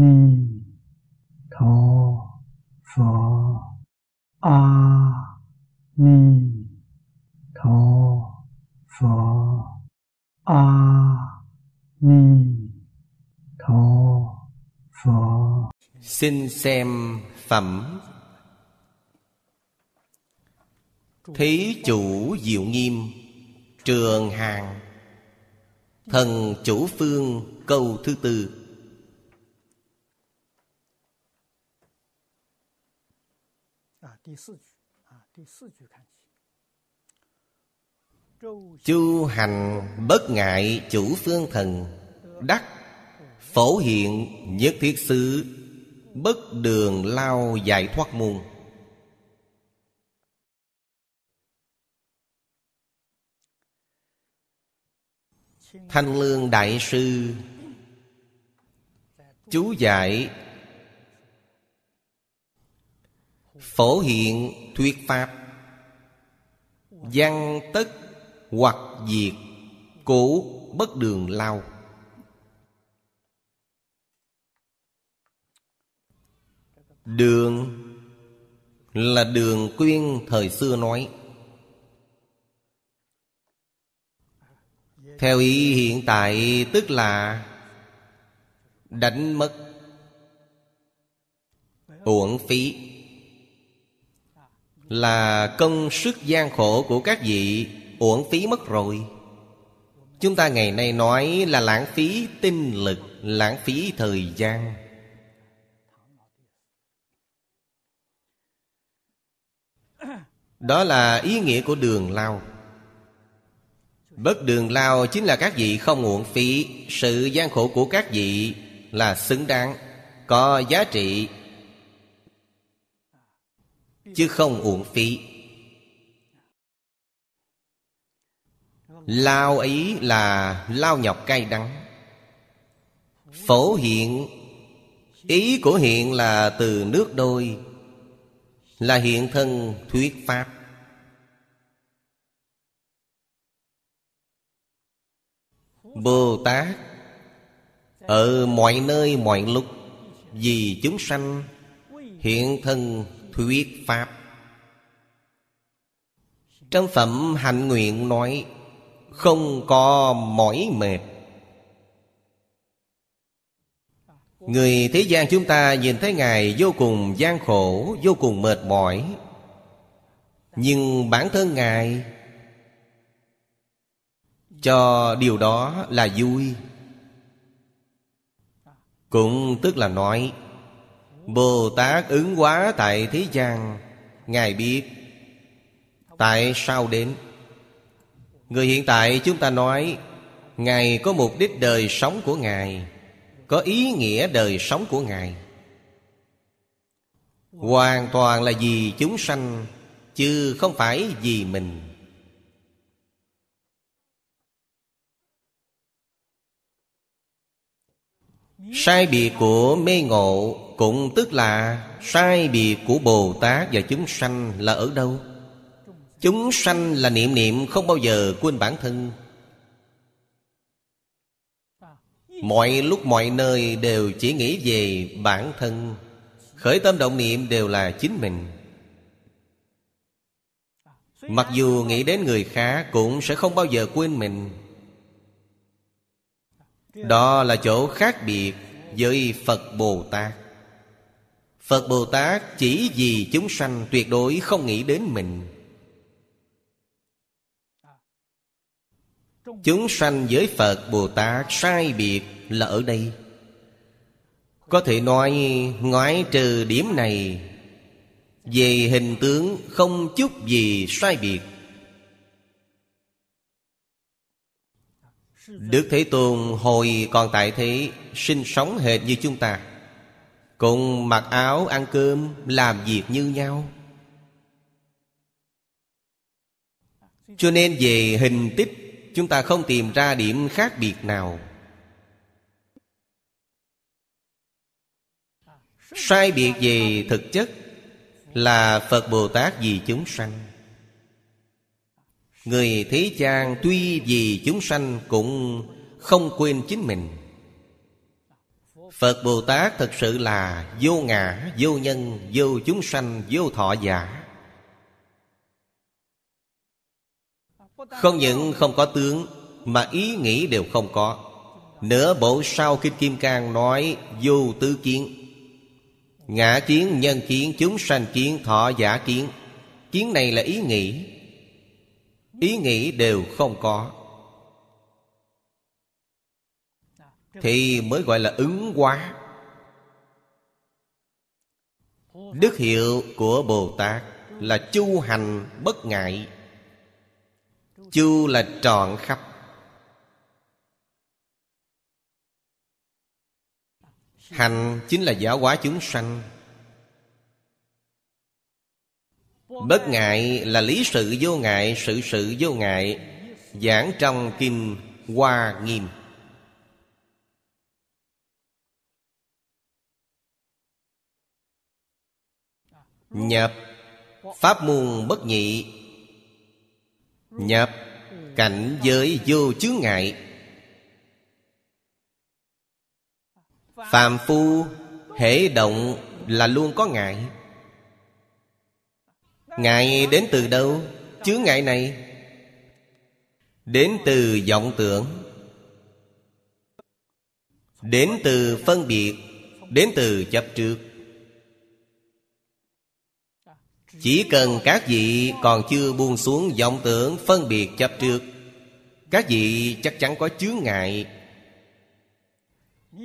Ni Tho Phở A Ni Tho Phở A Ni Tho Phở. Xin xem phẩm Thế Chủ Diệu Nghiêm, Trường Hàng, Thần Chủ Phương, câu thứ tư. Chu hành bất ngại chủ phương thần, đắc phổ hiện nhất thiết xứ, bất đường lao giải thoát môn. Thanh Lương Đại Sư chú giải phổ hiện thuyết pháp, văn tất hoặc diệt cố bất đường lao. Đường là Đường Quyên thời xưa nói, theo ý hiện tại tức là đánh mất, uổng phí, là công sức gian khổ của các vị uổng phí mất rồi. Chúng ta ngày nay nói là lãng phí tinh lực, lãng phí thời gian. Đó là ý nghĩa của đường lao. Bất đường lao chính là các vị không uổng phí, sự gian khổ của các vị là xứng đáng, có giá trị, chứ không uổng phí. Lao ấy là lao nhọc cay đắng. Phổ hiện, ý của hiện là từ nước đôi, là hiện thân thuyết pháp. Bồ Tát ở mọi nơi mọi lúc vì chúng sanh hiện thân thuyết pháp. Trong phẩm Hạnh Nguyện nói không có mỏi mệt. Người thế gian chúng ta nhìn thấy Ngài vô cùng gian khổ, vô cùng mệt mỏi, nhưng bản thân Ngài cho điều đó là vui. Cũng tức là nói Bồ Tát ứng hóa tại thế gian, Ngài biết tại sao đến. Người hiện tại chúng ta nói Ngài có mục đích đời sống của Ngài, có ý nghĩa đời sống của Ngài, hoàn toàn là vì chúng sanh chứ không phải vì mình. Sai biệt của mê ngộ cũng tức là sai biệt của Bồ Tát và chúng sanh là ở đâu? Chúng sanh là niệm niệm không bao giờ quên bản thân, mọi lúc mọi nơi đều chỉ nghĩ về bản thân, khởi tâm động niệm đều là chính mình. Mặc dù nghĩ đến người khác cũng sẽ không bao giờ quên mình. Đó là chỗ khác biệt với Phật Bồ Tát. Phật Bồ Tát chỉ vì chúng sanh, tuyệt đối không nghĩ đến mình. Chúng sanh với Phật Bồ Tát sai biệt là ở đây. Có thể nói ngoại trừ điểm này, về hình tướng không chút gì sai biệt. Đức Thế Tôn hồi còn tại thế, sinh sống hệt như chúng ta, cùng mặc áo, ăn cơm, làm việc như nhau. Cho nên về hình tích, chúng ta không tìm ra điểm khác biệt nào. Sai biệt về thực chất là Phật Bồ Tát vì chúng sanh. Người thế gian tuy vì chúng sanh cũng không quên chính mình. Phật Bồ Tát thật sự là vô ngã, vô nhân, vô chúng sanh, vô thọ giả. Không những không có tướng, mà ý nghĩ đều không có. Nửa bộ sau Kinh Kim Cang nói vô tứ kiến: ngã kiến, nhân kiến, chúng sanh kiến, thọ giả kiến. Kiến này là ý nghĩ. Ý nghĩ đều không có thì mới gọi là ứng hóa. Đức hiệu của Bồ Tát là chu hành bất ngại. Chu là trọn khắp. Hành chính là giáo hóa chúng sanh. Bất ngại là lý sự vô ngại, sự sự vô ngại, giảng trong Kinh Hoa Nghiêm. Nhập pháp môn bất nhị, nhập cảnh giới vô chướng ngại. Phàm phu hễ động là luôn có ngại. Ngại đến từ đâu? Chướng ngại này đến từ vọng tưởng, đến từ phân biệt, đến từ chấp trước. Chỉ cần các vị còn chưa buông xuống vọng tưởng, phân biệt, chấp trước, các vị chắc chắn có chướng ngại.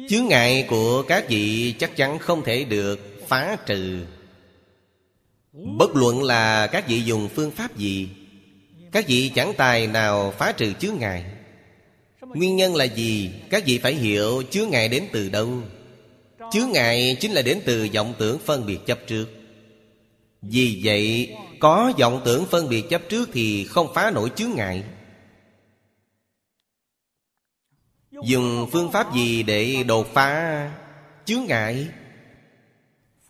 Chướng ngại của các vị chắc chắn không thể được phá trừ. Bất luận là các vị dùng phương pháp gì, các vị chẳng tài nào phá trừ chướng ngại. Nguyên nhân là gì? Các vị phải hiểu chướng ngại đến từ đâu. Chướng ngại chính là đến từ vọng tưởng, phân biệt, chấp trước. Vì vậy, có vọng tưởng, phân biệt, chấp trước thì không phá nổi chướng ngại. Dùng phương pháp gì để đột phá chướng ngại?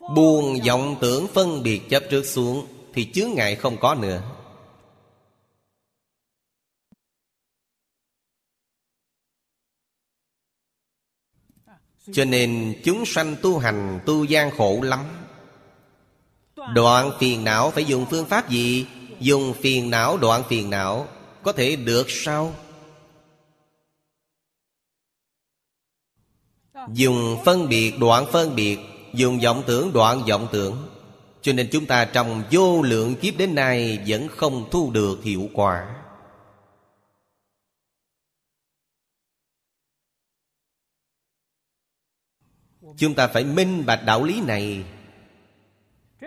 Buông vọng tưởng, phân biệt, chấp trước xuống thì chướng ngại không có nữa. Cho nên chúng sanh tu hành tu gian khổ lắm. Đoạn phiền não phải dùng phương pháp gì? Dùng phiền não đoạn phiền não. Có thể được sao? Dùng phân biệt đoạn phân biệt, dùng vọng tưởng đoạn vọng tưởng. Cho nên chúng ta trong vô lượng kiếp đến nay vẫn không thu được hiệu quả. Chúng ta phải minh bạch đạo lý này.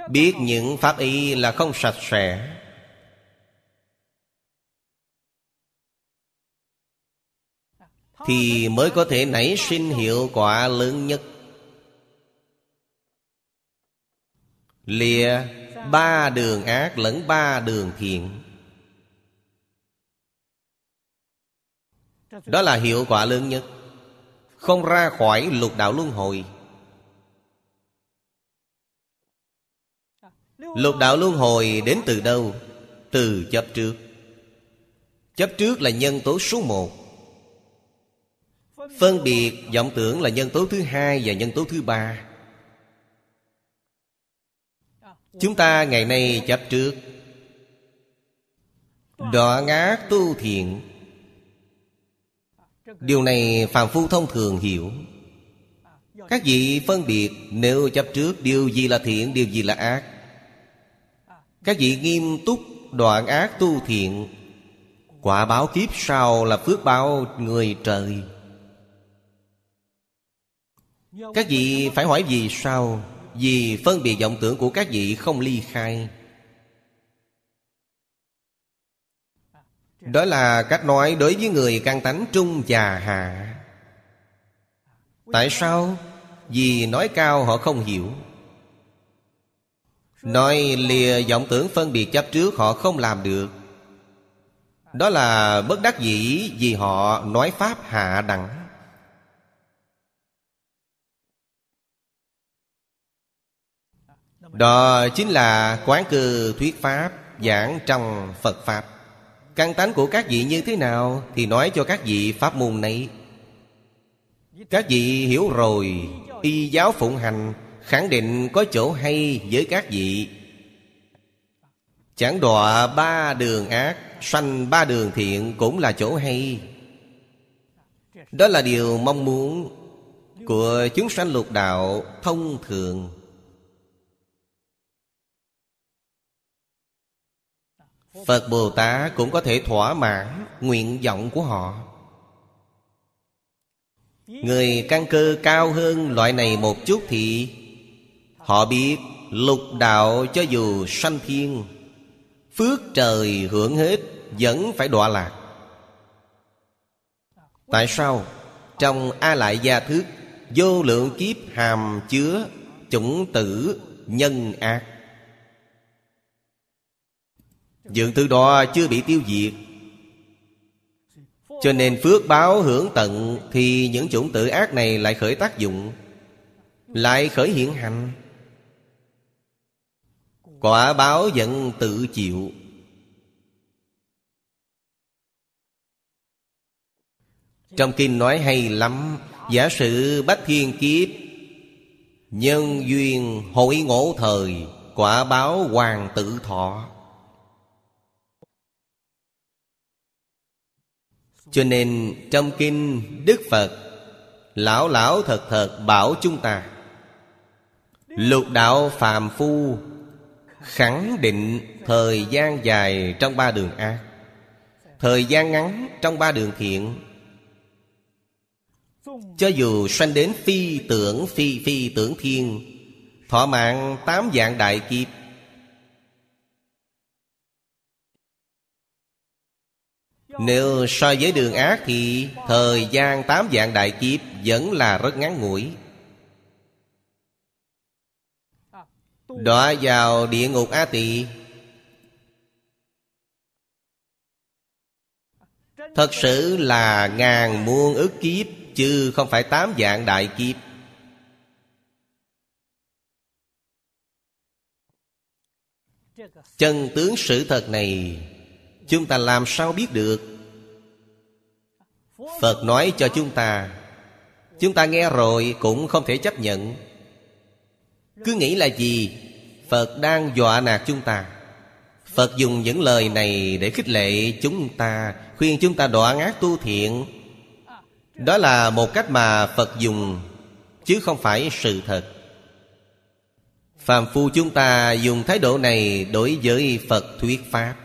Biết những pháp y là không sạch sẽ. Thì mới có thể nảy sinh hiệu quả lớn nhất. Lìa ba đường ác lẫn ba đường thiện. Đó là hiệu quả lớn nhất. Không ra khỏi lục đạo luân hồi. Lục đạo luân hồi đến từ đâu? Từ chấp trước. Chấp trước là nhân tố số 1. Phân biệt vọng tưởng là nhân tố thứ 2 và nhân tố thứ 3. Chúng ta ngày nay chấp trước. Đoạn ác tu thiện. Điều này phàm phu thông thường hiểu. Các vị phân biệt nếu chấp trước điều gì là thiện, điều gì là ác. Các vị nghiêm túc đoạn ác tu thiện, quả báo kiếp sau là phước báo người trời. Các vị phải hỏi vì sao? Vì phân biệt vọng tưởng của các vị không ly khai. Đó là cách nói đối với người căn tánh trung và hạ. Tại sao? Vì nói cao họ không hiểu, nói lìa vọng tưởng phân biệt chấp trước họ không làm được. Đó là bất đắc dĩ vì họ nói pháp hạ đẳng. Đó chính là quán cư thuyết pháp giảng trong Phật Pháp. Căn tánh của các vị như thế nào thì nói cho các vị pháp môn này. Các vị hiểu rồi y giáo phụng hành, khẳng định có chỗ hay với các vị. Chẳng đọa ba đường ác, sanh ba đường thiện cũng là chỗ hay. Đó là điều mong muốn của chúng sanh lục đạo thông thường. Phật Bồ Tát cũng có thể thỏa mãn nguyện vọng của họ. Người căn cơ cao hơn loại này một chút thì họ biết lục đạo cho dù sanh thiên, phước trời hưởng hết vẫn phải đọa lạc. Tại sao? Trong A Lại Gia Thức vô lượng kiếp hàm chứa chủng tử nhân ác. Những thứ đó chưa bị tiêu diệt, cho nên phước báo hưởng tận, thì những chủng tử ác này lại khởi tác dụng, lại khởi hiện hành. Quả báo vẫn tự chịu. Trong kinh nói hay lắm. Giả sử bách thiên kiếp nhân duyên hội ngộ thời, quả báo hoàng tự thọ. Cho nên trong kinh Đức Phật lão thật thật bảo chúng ta, lục đạo phàm phu khẳng định thời gian dài trong ba đường ác, thời gian ngắn trong ba đường thiện. Cho dù sanh đến phi tưởng thiên, thọ mạng 8 vạn đại kiếp, nếu so với đường ác thì thời gian 8 vạn đại kiếp vẫn là rất ngắn ngủi. Đọa vào địa ngục A Tỳ, thật sự là ngàn muôn ức kiếp, chứ không phải 8 vạn đại kiếp. Chân tướng sự thật này chúng ta làm sao biết được? Phật nói cho chúng ta, chúng ta nghe rồi cũng không thể chấp nhận. Cứ nghĩ là gì? Phật đang dọa nạt chúng ta. Phật dùng những lời này để khích lệ chúng ta, khuyên chúng ta đọa ác tu thiện. Đó là một cách mà Phật dùng, chứ không phải sự thật. Phàm phu chúng ta dùng thái độ này đối với Phật thuyết pháp,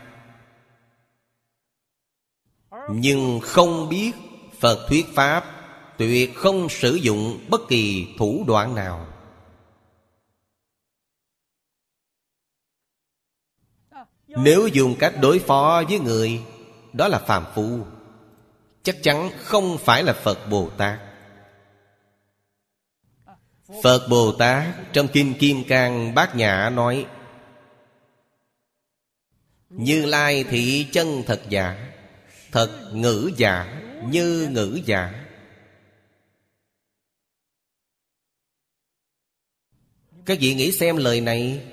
nhưng không biết Phật thuyết pháp tuyệt không sử dụng bất kỳ thủ đoạn nào. Nếu dùng cách đối phó với người, đó là phàm phu, chắc chắn không phải là Phật Bồ Tát. Phật Bồ Tát trong Kinh Kim Cang Bát Nhã nói, Như Lai thị chân thật giả, thật ngữ giả, như ngữ giả. Các vị nghĩ xem lời này,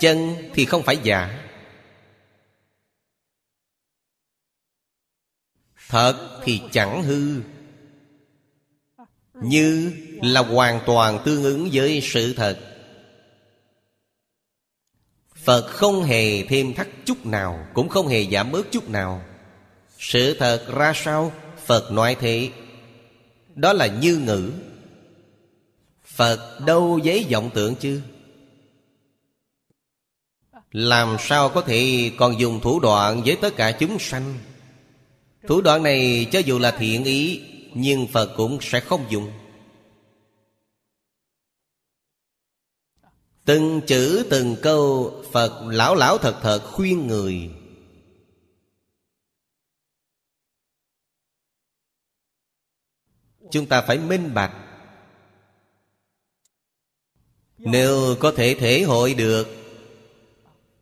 chân thì không phải giả, thật thì chẳng hư, như là hoàn toàn tương ứng với sự thật. Phật không hề thêm thắt chút nào, cũng không hề giảm bớt chút nào. Sự thật ra sao? Phật nói thế. Đó là như ngữ. Phật đâu giấy vọng tưởng chứ, làm sao có thể còn dùng thủ đoạn với tất cả chúng sanh? Thủ đoạn này cho dù là thiện ý, nhưng Phật cũng sẽ không dùng. Từng chữ từng câu Phật lão thật khuyên người. Chúng ta phải minh bạch. Nếu có thể thể hội được,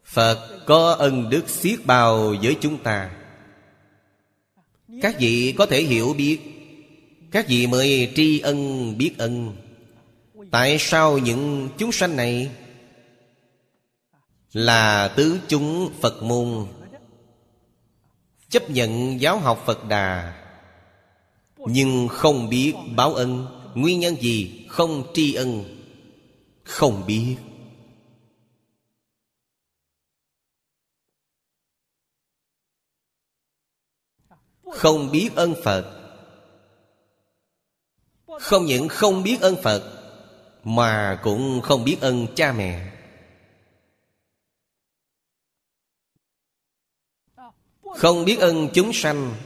Phật có ân đức xiết bao với chúng ta. Các vị có thể hiểu biết, các vị mới tri ân biết ân. Tại sao những chúng sanh này là tứ chúng Phật môn, chấp nhận giáo học Phật Đà, nhưng không biết báo ân. Nguyên nhân gì? Không tri ân, không biết. Không biết ơn Phật. Không những không biết ơn Phật mà cũng không biết ơn cha mẹ, không biết ơn chúng sanh,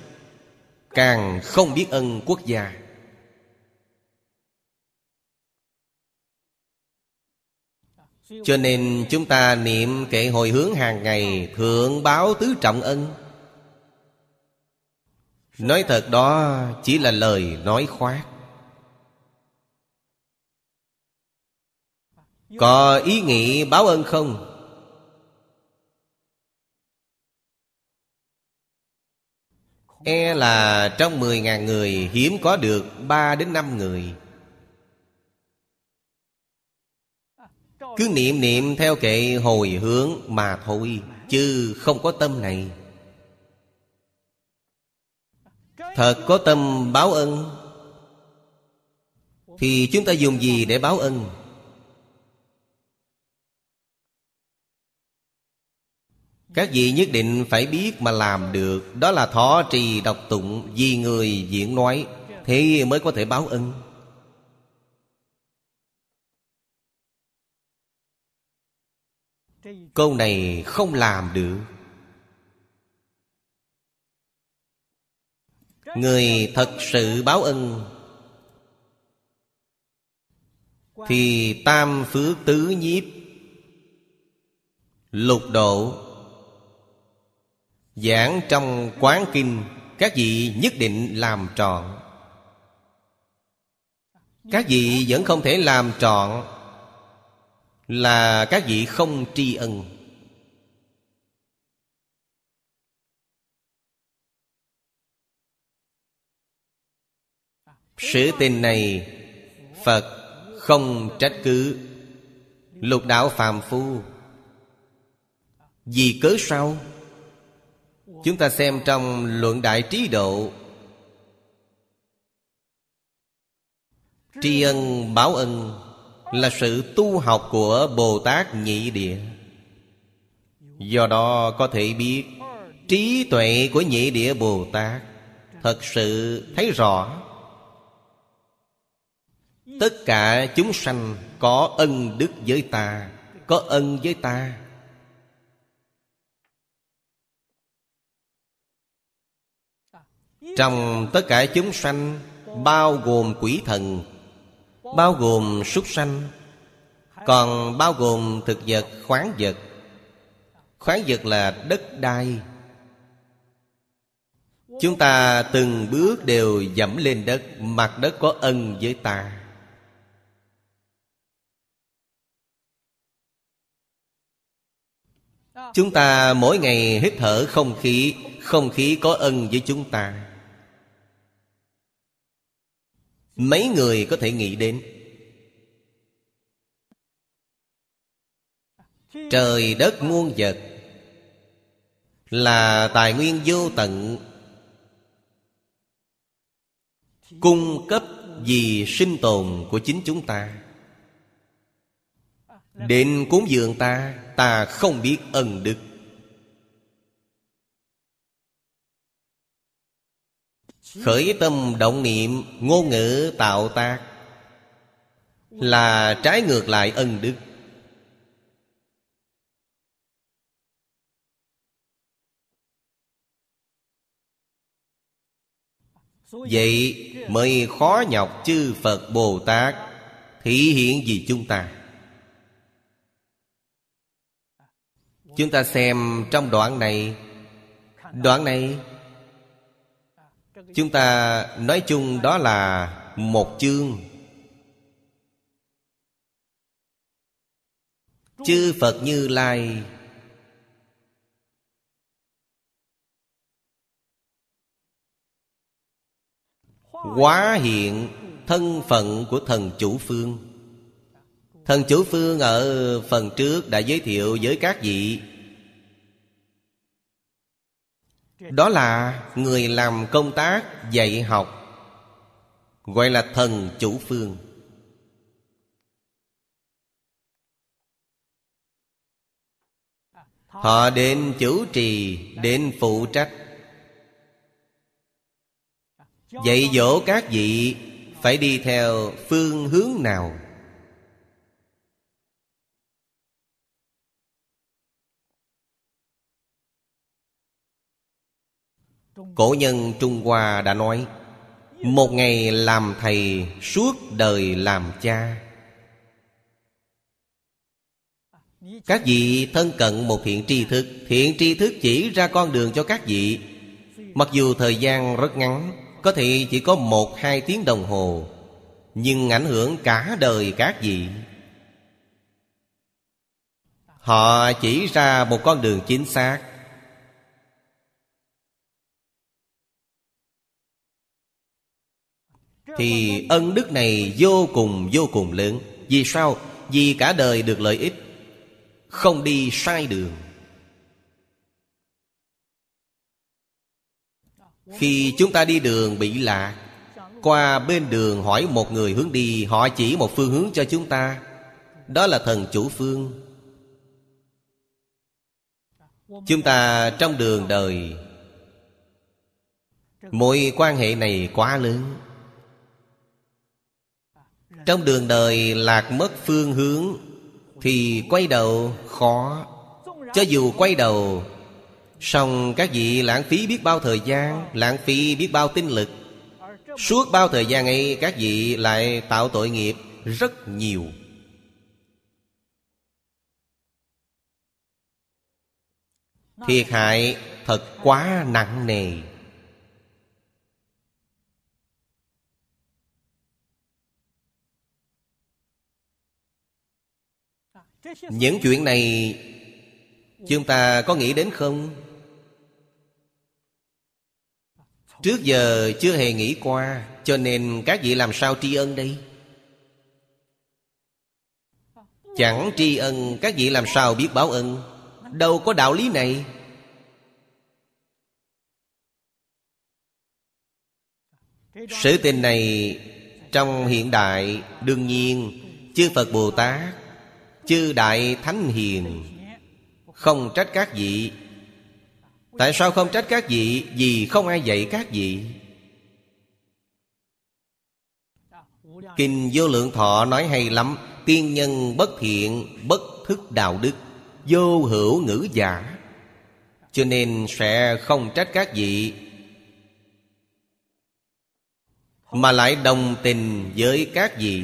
càng không biết ơn quốc gia. Cho nên chúng ta niệm kệ hồi hướng hàng ngày, thượng báo tứ trọng ân. Nói thật đó chỉ là lời nói khoác, có ý nghĩ báo ơn không? E là trong 10.000 người hiếm có được 3 đến 5 người. Cứ niệm theo kệ hồi hướng mà thôi, chứ không có tâm này. Thật có tâm báo ân thì chúng ta dùng gì để báo ân? Các vị nhất định phải biết mà làm được. Đó là thọ trì đọc tụng, vì người diễn nói, thì mới có thể báo ân. Câu này không làm được. Người thật sự báo ân thì tam phước tứ nhiếp, lục độ. Giảng trong Quán Kinh, các vị nhất định làm trọn. Các vị vẫn không thể làm trọn là các vị không tri ân. Sự tình này Phật không trách cứ lục đạo phàm phu. Vì cớ sao? Chúng ta xem trong Luận Đại Trí Độ, tri ân báo ân là sự tu học của Bồ Tát Nhị Địa. Do đó có thể biết trí tuệ của Nhị Địa Bồ Tát thật sự thấy rõ tất cả chúng sanh có ân đức với ta, có ân với ta. Trong tất cả chúng sanh, bao gồm quỷ thần, bao gồm súc sanh, còn bao gồm thực vật, khoáng vật. Khoáng vật là đất đai. Chúng ta từng bước đều dẫm lên đất, mặt đất có ân với ta. Chúng ta mỗi ngày hít thở không khí, không khí có ân với chúng ta. Mấy người có thể nghĩ đến? Trời đất muôn vật là tài nguyên vô tận, cung cấp vì sinh tồn của chính chúng ta. Đến cúng dường ta, ta không biết ân đức. Khởi tâm động niệm, ngôn ngữ tạo tác là trái ngược lại ân đức. Vậy mới khó nhọc chư Phật Bồ Tát thị hiện vì chúng ta. Chúng ta xem trong đoạn này. Đoạn này chúng ta nói chung đó là một chương. Chư Phật Như Lai hóa hiện thân phận của thần chủ phương. Thần chủ phương ở phần trước đã giới thiệu với các vị, đó là người làm công tác dạy học, gọi là thần chủ phương. Họ đến chủ trì, đến phụ trách dạy dỗ các vị phải đi theo phương hướng nào. Cổ nhân Trung Hoa đã nói: một ngày làm thầy, suốt đời làm cha. Các vị thân cận một thiện tri thức, thiện tri thức chỉ ra con đường cho các vị. Mặc dù thời gian rất ngắn, có thể chỉ có 1-2 tiếng đồng hồ, nhưng ảnh hưởng cả đời các vị. Họ chỉ ra một con đường chính xác. Thì ân đức này vô cùng lớn. Vì sao? Vì cả đời được lợi ích, không đi sai đường. Khi chúng ta đi đường bị lạc, qua bên đường hỏi một người hướng đi, họ chỉ một phương hướng cho chúng ta, đó là thần chủ phương. Chúng ta trong đường đời, mối quan hệ này quá lớn. Trong đường đời lạc mất phương hướng thì quay đầu khó. Cho dù quay đầu song các vị lãng phí biết bao thời gian, lãng phí biết bao tinh lực. Suốt bao thời gian ấy các vị lại tạo tội nghiệp rất nhiều. Thiệt hại thật quá nặng nề. Những chuyện này chúng ta có nghĩ đến không? Trước giờ chưa hề nghĩ qua. Cho nên các vị làm sao tri ân đây? Chẳng tri ân các vị làm sao biết báo ân? Đâu có đạo lý này. Sự tình này trong hiện đại đương nhiên chư Phật Bồ Tát, chư Đại Thánh Hiền không trách các vị. Tại sao không trách các vị? Vì không ai dạy các vị. Kinh Vô Lượng Thọ nói hay lắm: tiên nhân bất thiện, bất thức đạo đức, vô hữu ngữ giả. Cho nên sẽ không trách các vị, mà lại đồng tình với các vị,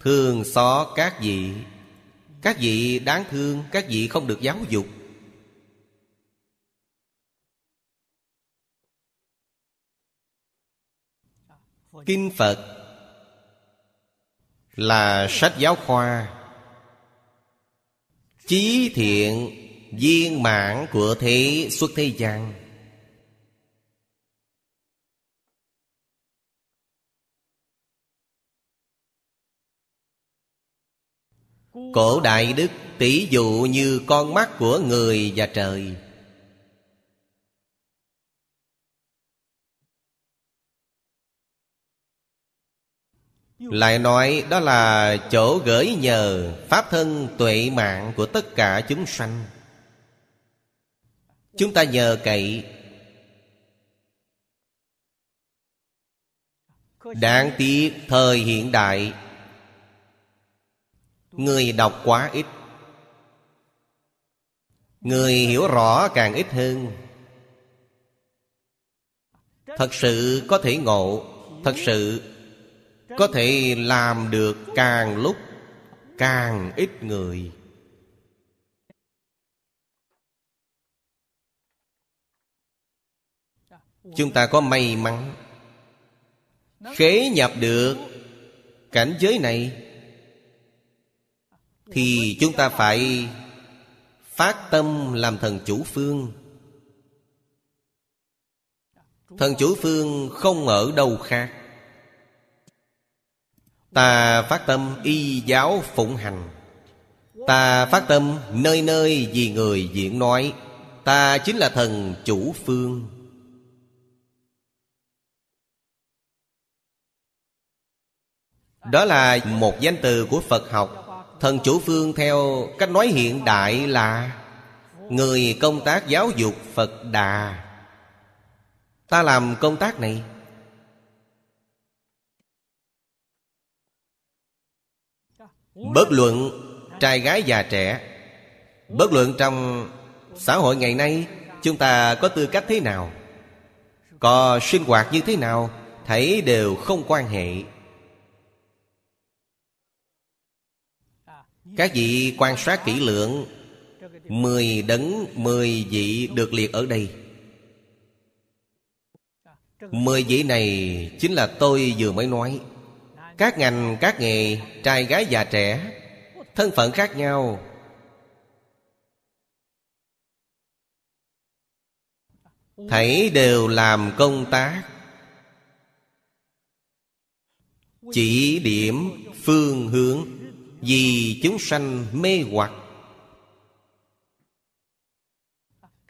thương xót các vị. Các vị đáng thương, các vị không được giáo dục. Kinh Phật là sách giáo khoa chí thiện viên mãn của thế xuất thế gian. Cổ đại đức tỷ dụ như con mắt của người và trời. Lại nói đó là chỗ gửi nhờ pháp thân tuệ mạng của tất cả chúng sanh. Chúng ta nhờ cậy. Đáng tiếc thời hiện đại, người đọc quá ít, người hiểu rõ càng ít hơn. Thật sự có thể ngộ, thật sự có thể làm được càng lúc càng ít người. Chúng ta có may mắn khế nhập được cảnh giới này thì chúng ta phải phát tâm làm thần chủ phương. Thần chủ phương không ở đâu khác. Ta phát tâm y giáo phụng hành. Ta phát tâm nơi nơi vì người diễn nói. Ta chính là thần chủ phương. Đó là một danh từ của Phật học. Thần chủ phương theo cách nói hiện đại là người công tác giáo dục Phật Đà. Ta làm công tác này. Bất luận trai gái già trẻ, bất luận trong xã hội ngày nay chúng ta có tư cách thế nào, có sinh hoạt như thế nào, thấy đều không quan hệ. Các vị quan sát kỹ lưỡng, 10 đấng 10 vị được liệt ở đây. 10 vị này chính là tôi vừa mới nói. Các ngành, các nghề, trai gái già trẻ, thân phận khác nhau. Thảy đều làm công tác chỉ điểm phương hướng vì chúng sanh mê hoặc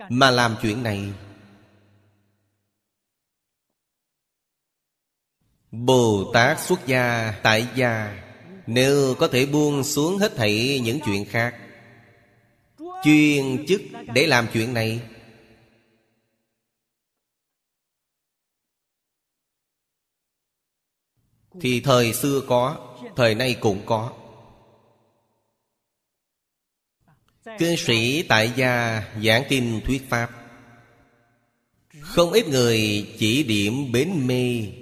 mà làm chuyện này. Bồ Tát xuất gia tại gia, nếu có thể buông xuống hết thảy những chuyện khác, chuyên chức để làm chuyện này, thì thời xưa có, thời nay cũng có. Cư sĩ tại gia giảng kinh thuyết pháp, không ít người chỉ điểm bến mê.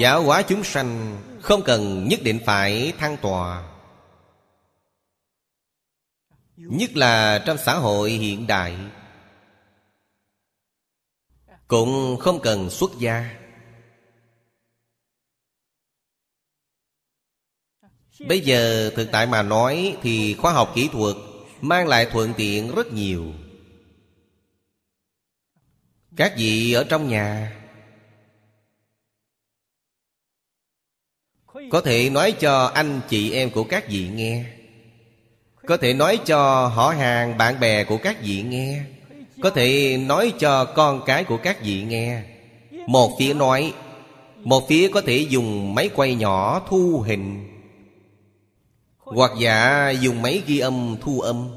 Giáo hóa chúng sanh không cần nhất định phải thăng tòa. Nhất là trong xã hội hiện đại, cũng không cần xuất gia. Bây giờ thực tại mà nói thì khoa học kỹ thuật mang lại thuận tiện rất nhiều. Các vị ở trong nhà có thể nói cho anh chị em của các vị nghe, có thể nói cho họ hàng bạn bè của các vị nghe, có thể nói cho con cái của các vị nghe. Một phía nói, một phía có thể dùng máy quay nhỏ thu hình, hoặc giả dùng máy ghi âm thu âm.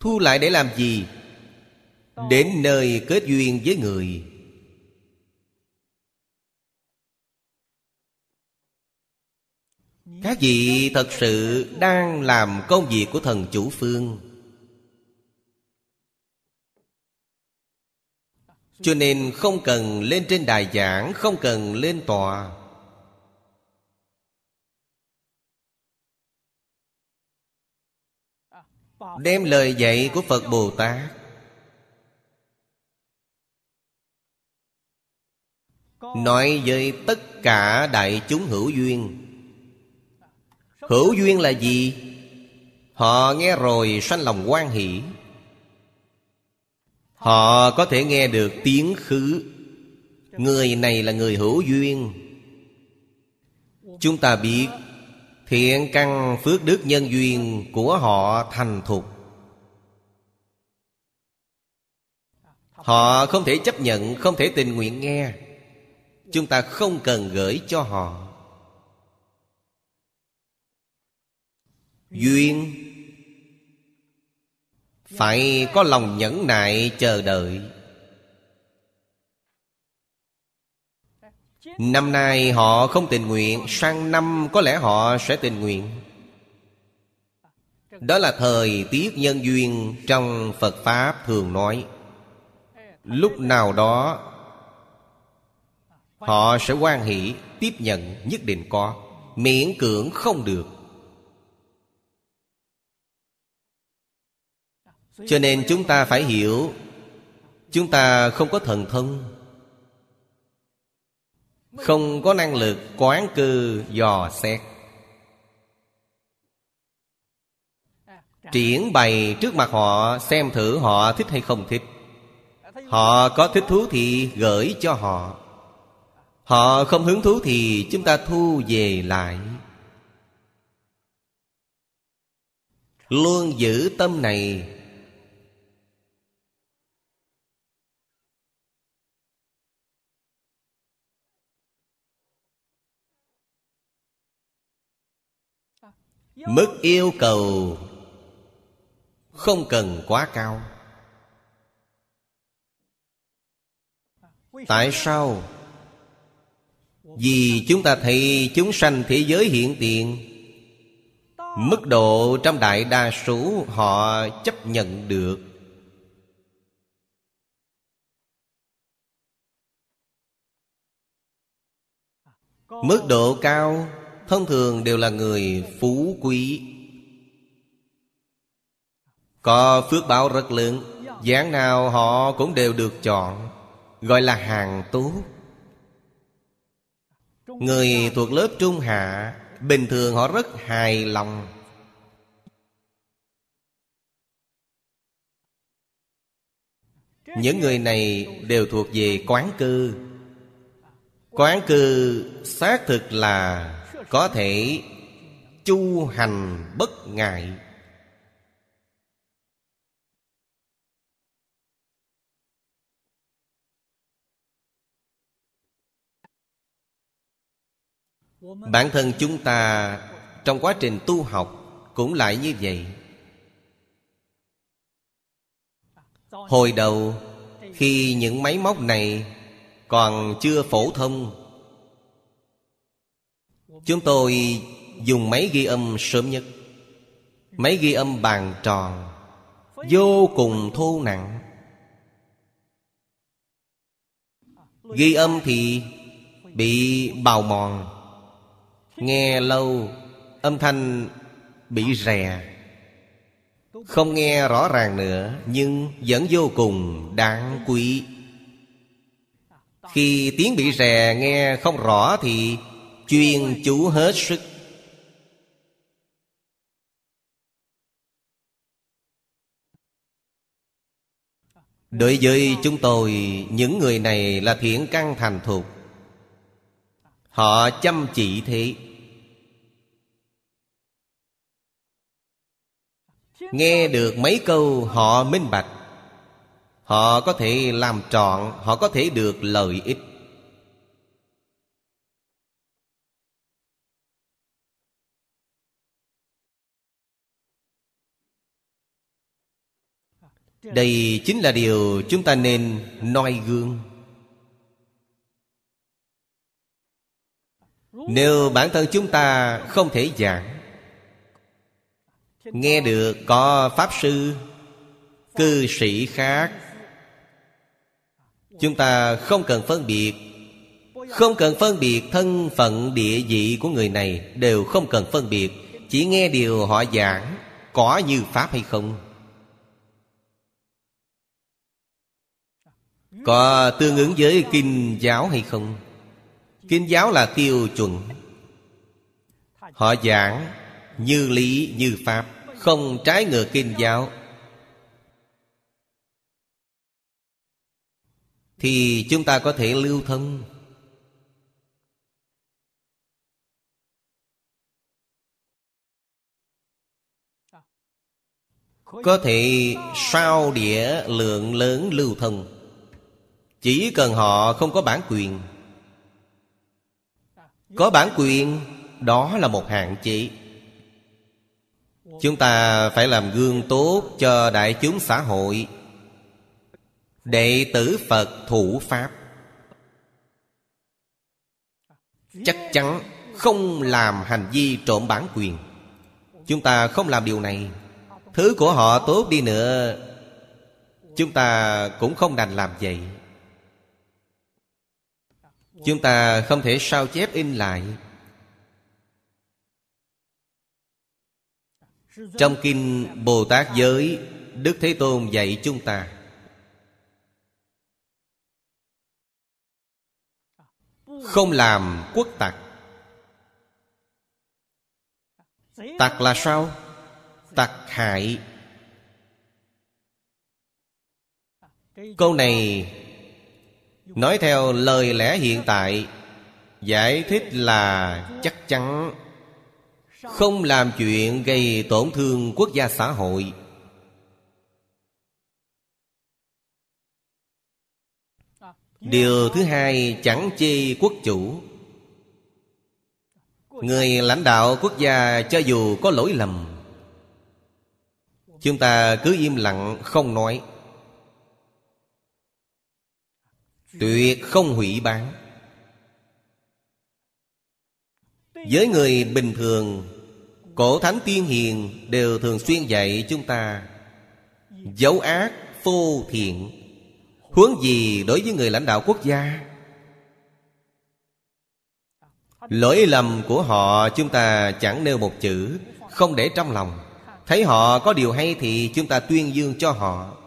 Thu lại để làm gì? Đến nơi kết duyên với người. Các vị thật sự đang làm công việc của thần chủ phương. Cho nên không cần lên trên đài giảng, không cần lên tòa. Đem lời dạy của Phật Bồ Tát, nói với tất cả đại chúng hữu duyên. Hữu duyên là gì? Họ nghe rồi sanh lòng hoan hỷ. Họ có thể nghe được tiếng khứ. Người này là người hữu duyên. Chúng ta biết thiện căn phước đức nhân duyên của họ thành thục. Họ không thể chấp nhận, không thể tình nguyện nghe. Chúng ta không cần gửi cho họ. Duyên phải có lòng nhẫn nại chờ đợi. Năm nay họ không tình nguyện, sang năm có lẽ họ sẽ tình nguyện. Đó là thời tiết nhân duyên trong Phật Pháp thường nói. Lúc nào đó họ sẽ hoan hỷ tiếp nhận, nhất định có, miễn cưỡng không được. Cho nên chúng ta phải hiểu, chúng ta không có thần thông, không có năng lực quán cơ dò xét, triển bày trước mặt họ xem thử họ thích hay không thích. Họ có thích thú thì gửi cho họ, họ không hứng thú thì chúng ta thu về lại. Luôn giữ tâm này, mức yêu cầu không cần quá cao. Tại sao? Vì chúng ta thấy chúng sanh thế giới hiện tiền, mức độ trong đại đa số họ chấp nhận được. Mức độ cao thông thường đều là người phú quý, có phước báo rất lớn, dáng nào họ cũng đều được chọn, gọi là hàng tốt. Người thuộc lớp trung hạ bình thường họ rất hài lòng. Những người này đều thuộc về quán cư. Quán cư xác thực là có thể chu hành bất ngại. Bản thân chúng ta trong quá trình tu học cũng lại như vậy. Hồi đầu khi những máy móc này còn chưa phổ thông, chúng tôi dùng máy ghi âm sớm nhất. Máy ghi âm bàn tròn, vô cùng thô nặng. Ghi âm thì bị bào mòn, nghe lâu âm thanh bị rè, không nghe rõ ràng nữa, nhưng vẫn vô cùng đáng quý. Khi tiếng bị rè nghe không rõ thì chuyên chú hết sức. Đối với chúng tôi, những người này là thiện căn thành thục, họ chăm chỉ thế. Nghe được mấy câu họ minh bạch, họ có thể làm trọn, họ có thể được lợi ích. Đây chính là điều chúng ta nên noi gương. Nếu bản thân chúng ta không thể giảng, nghe được có pháp sư, cư sĩ khác, chúng ta không cần phân biệt, không cần phân biệt thân phận địa vị của người này, đều không cần phân biệt, chỉ nghe điều họ giảng có như pháp hay không, có tương ứng với kinh giáo hay không. Kinh giáo là tiêu chuẩn, họ giảng như lý như pháp, không trái ngược kinh giáo, thì chúng ta có thể lưu thông. Có thể sao đĩa lượng lớn lưu thông, chỉ cần họ không có bản quyền. Có bản quyền đó là một hạn chế. Chúng ta phải làm gương tốt cho đại chúng xã hội. Đệ tử Phật thủ Pháp, chắc chắn không làm hành vi trộm bản quyền. Chúng ta không làm điều này, thứ của họ tốt đi nữa, chúng ta cũng không đành làm vậy. Chúng ta không thể sao chép in lại. Trong kinh Bồ Tát Giới, Đức Thế Tôn dạy chúng ta không làm quốc tặc. Tặc là sao? Tặc hại. Câu này nói theo lời lẽ hiện tại, giải thích là chắc chắn không làm chuyện gây tổn thương quốc gia xã hội. Điều thứ hai, chẳng chê quốc chủ. Người lãnh đạo quốc gia cho dù có lỗi lầm, chúng ta cứ im lặng không nói, tuyệt không hủy bán. Với người bình thường, cổ thánh tiên hiền đều thường xuyên dạy chúng ta dấu ác phô thiện, huống gì đối với người lãnh đạo quốc gia. Lỗi lầm của họ chúng ta chẳng nêu một chữ, không để trong lòng. Thấy họ có điều hay thì chúng ta tuyên dương cho họ.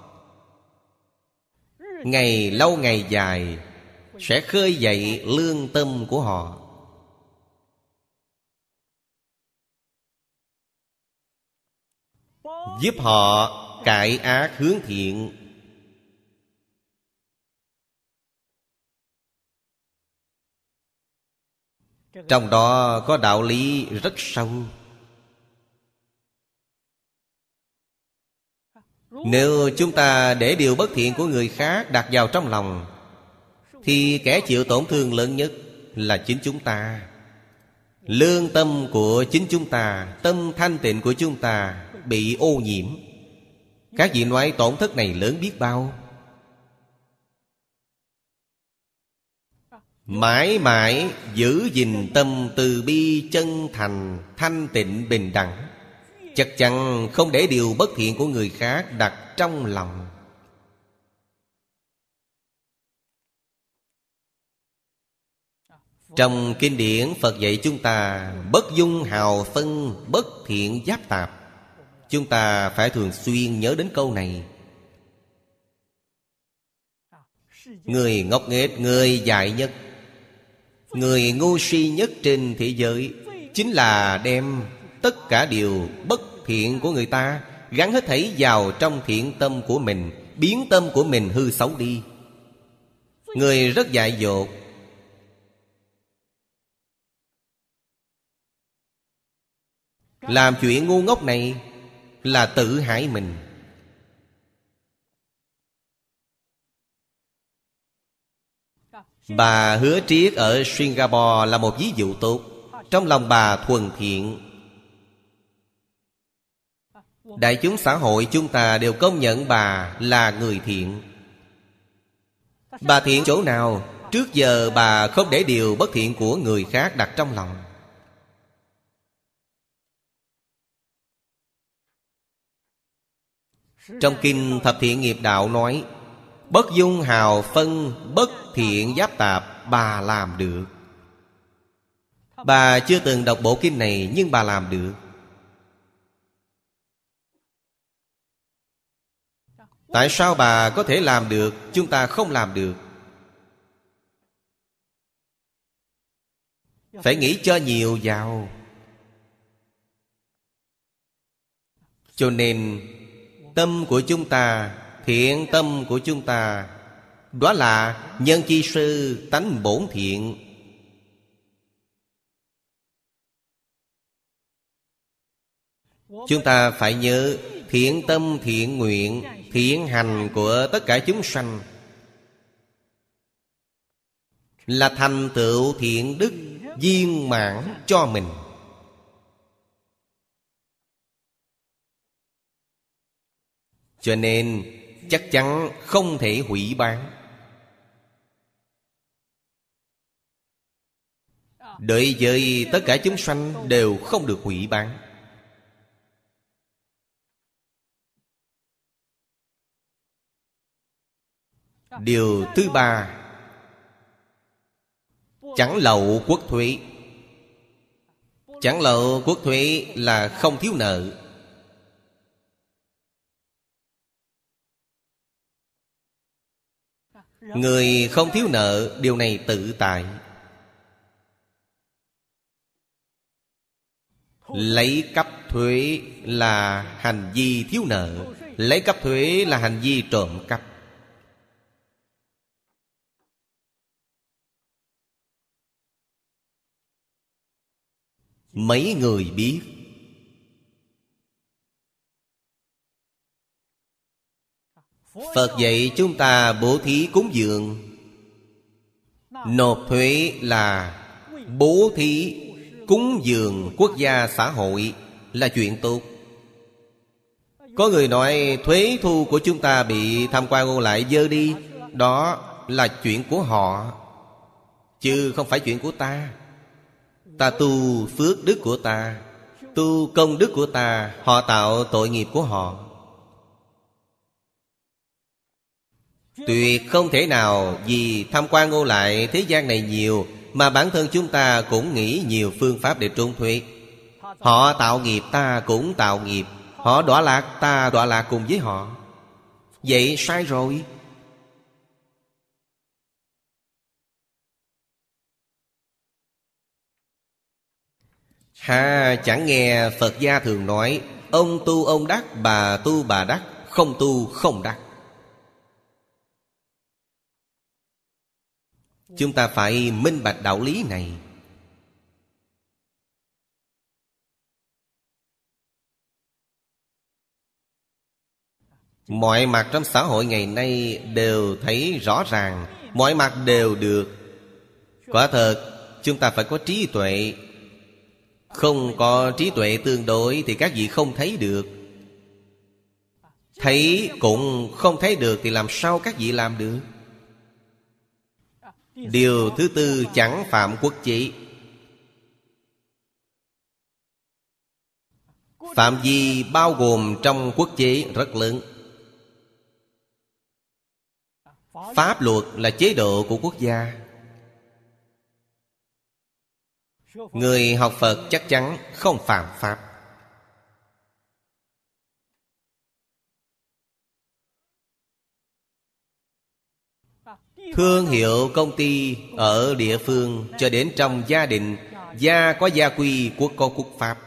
Ngày lâu ngày dài sẽ khơi dậy lương tâm của họ. Giúp họ cải ác hướng thiện. Trong đó có đạo lý rất sâu. Nếu chúng ta để điều bất thiện của người khác đặt vào trong lòng, thì kẻ chịu tổn thương lớn nhất là chính chúng ta. Lương tâm của chính chúng ta, tâm thanh tịnh của chúng ta bị ô nhiễm. Các vị nói tổn thất này lớn biết bao. Mãi mãi giữ gìn tâm từ bi chân thành, thanh tịnh bình đẳng, chắc chắn không để điều bất thiện của người khác đặt trong lòng. Trong kinh điển Phật dạy chúng ta bất dung hào phân, bất thiện giáp tạp. Chúng ta phải thường xuyên nhớ đến câu này. Người ngốc nghếch, người dại nhất, người ngu si nhất trên thế giới chính là đem tất cả điều bất thiện của người ta gắn hết thảy vào trong thiện tâm của mình, biến tâm của mình hư xấu đi. Người rất dại dột. Làm chuyện ngu ngốc này là tự hại mình. Bà Hứa Triết ở Singapore là một ví dụ tốt. Trong lòng bà thuần thiện. Đại chúng xã hội chúng ta đều công nhận bà là người thiện. Bà thiện chỗ nào? Trước giờ bà không để điều bất thiện của người khác đặt trong lòng. Trong kinh Thập Thiện Nghiệp Đạo nói bất dung hào phân, bất thiện giáp tạp, bà làm được. Bà chưa từng đọc bộ kinh này nhưng bà làm được. Tại sao bà có thể làm được, chúng ta không làm được? Phải nghĩ cho nhiều vào. Cho nên tâm của chúng ta, thiện tâm của chúng ta, đó là nhân chi sư tánh bổn thiện. Chúng ta phải nhớ thiện tâm, thiện nguyện, thiện hành của tất cả chúng sanh là thành tựu thiện đức viên mãn cho mình. Cho nên chắc chắn không thể hủy bán. Đối với tất cả chúng sanh đều không được hủy bán. Điều thứ ba, chẳng lậu quốc thuế. Chẳng lậu quốc thuế là không thiếu nợ. Người không thiếu nợ, điều này tự tại. Lấy cắp thuế là hành vi thiếu nợ. Lấy cắp thuế là hành vi trộm cắp. mấy người biết. Phật dạy chúng ta bố thí cúng dường, nộp thuế là bố thí cúng dường quốc gia xã hội, là chuyện tốt. Có người nói thuế thu của chúng ta bị tham quan ô lại dơ đi, đó là chuyện của họ, chứ không phải chuyện của ta. Ta tu phước đức của ta, tu công đức của ta, họ tạo tội nghiệp của họ. Tuyệt không thể nào vì tham quan ô lại thế gian này nhiều mà bản thân chúng ta cũng nghĩ nhiều phương pháp để trốn thuế. Họ tạo nghiệp ta cũng tạo nghiệp, họ đọa lạc ta đọa lạc cùng với họ. Vậy sai rồi. Chẳng nghe Phật gia thường nói ông tu ông đắc, bà tu bà đắc, không tu không đắc. Chúng ta phải minh bạch đạo lý này. Mọi mặt trong xã hội ngày nay đều thấy rõ ràng, mọi mặt đều được. Quả thật chúng ta phải có trí tuệ. Không có trí tuệ tương đối thì các vị không thấy được. Thấy cũng không thấy được thì làm sao các vị làm được? Điều thứ tư, chẳng phạm quốc chế. Phạm vi bao gồm trong quốc chế rất lớn. Pháp luật là chế độ của quốc gia. Người học Phật chắc chắn không phạm pháp. Thương hiệu công ty ở địa phương cho đến trong gia đình, gia có gia quy, quốc có quốc pháp.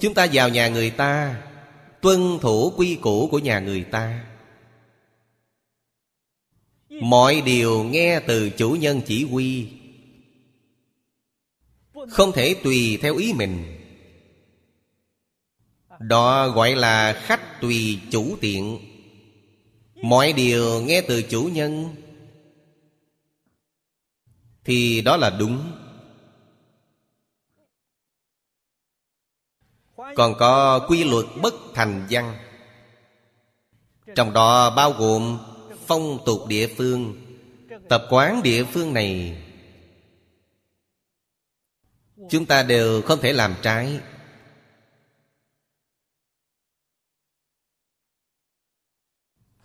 Chúng ta vào nhà người ta, tuân thủ quy củ của nhà người ta. Mọi điều nghe từ chủ nhân chỉ huy, không thể tùy theo ý mình. Đó gọi là khách tùy chủ tiện. Mọi điều nghe từ chủ nhân thì đó là đúng. Còn có quy luật bất thành văn, trong đó bao gồm phong tục địa phương, tập quán địa phương này, chúng ta đều không thể làm trái.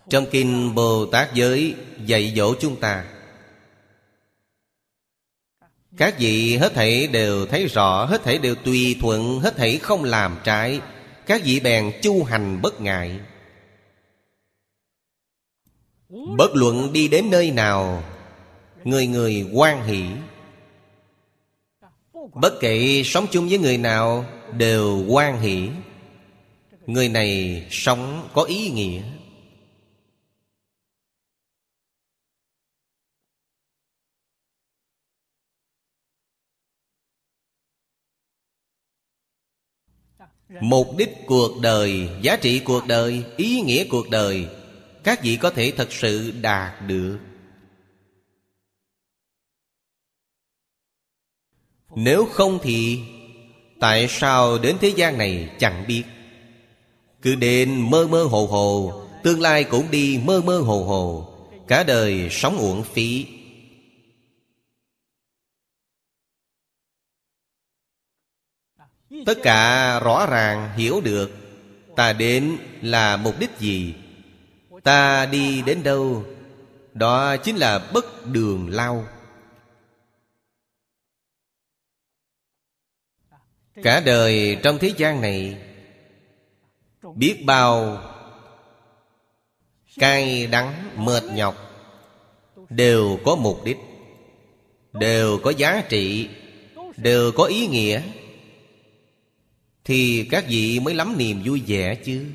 Trong kinh Bồ Tát Giới dạy dỗ chúng ta, các vị hết thảy đều thấy rõ, hết thảy đều tùy thuận, hết thảy không làm trái, các vị bèn chu hành bất ngại. Bất luận đi đến nơi nào, người người hoan hỷ. Bất kể sống chung với người nào đều hoan hỷ. Người này sống có ý nghĩa. Mục đích cuộc đời, giá trị cuộc đời, ý nghĩa cuộc đời, các vị có thể thật sự đạt được. Nếu không thì tại sao đến thế gian này chẳng biết, cứ đến mơ mơ hồ hồ, tương lai cũng đi mơ mơ hồ hồ, cả đời sống uổng phí. Tất cả rõ ràng hiểu được. Ta đến là mục đích gì, ta đi đến đâu, đó chính là bất đường lao. Cả đời trong thế gian này biết bao cay đắng mệt nhọc, đều có mục đích, đều có giá trị, đều có ý nghĩa, thì các vị mới lắm niềm vui vẻ chứ.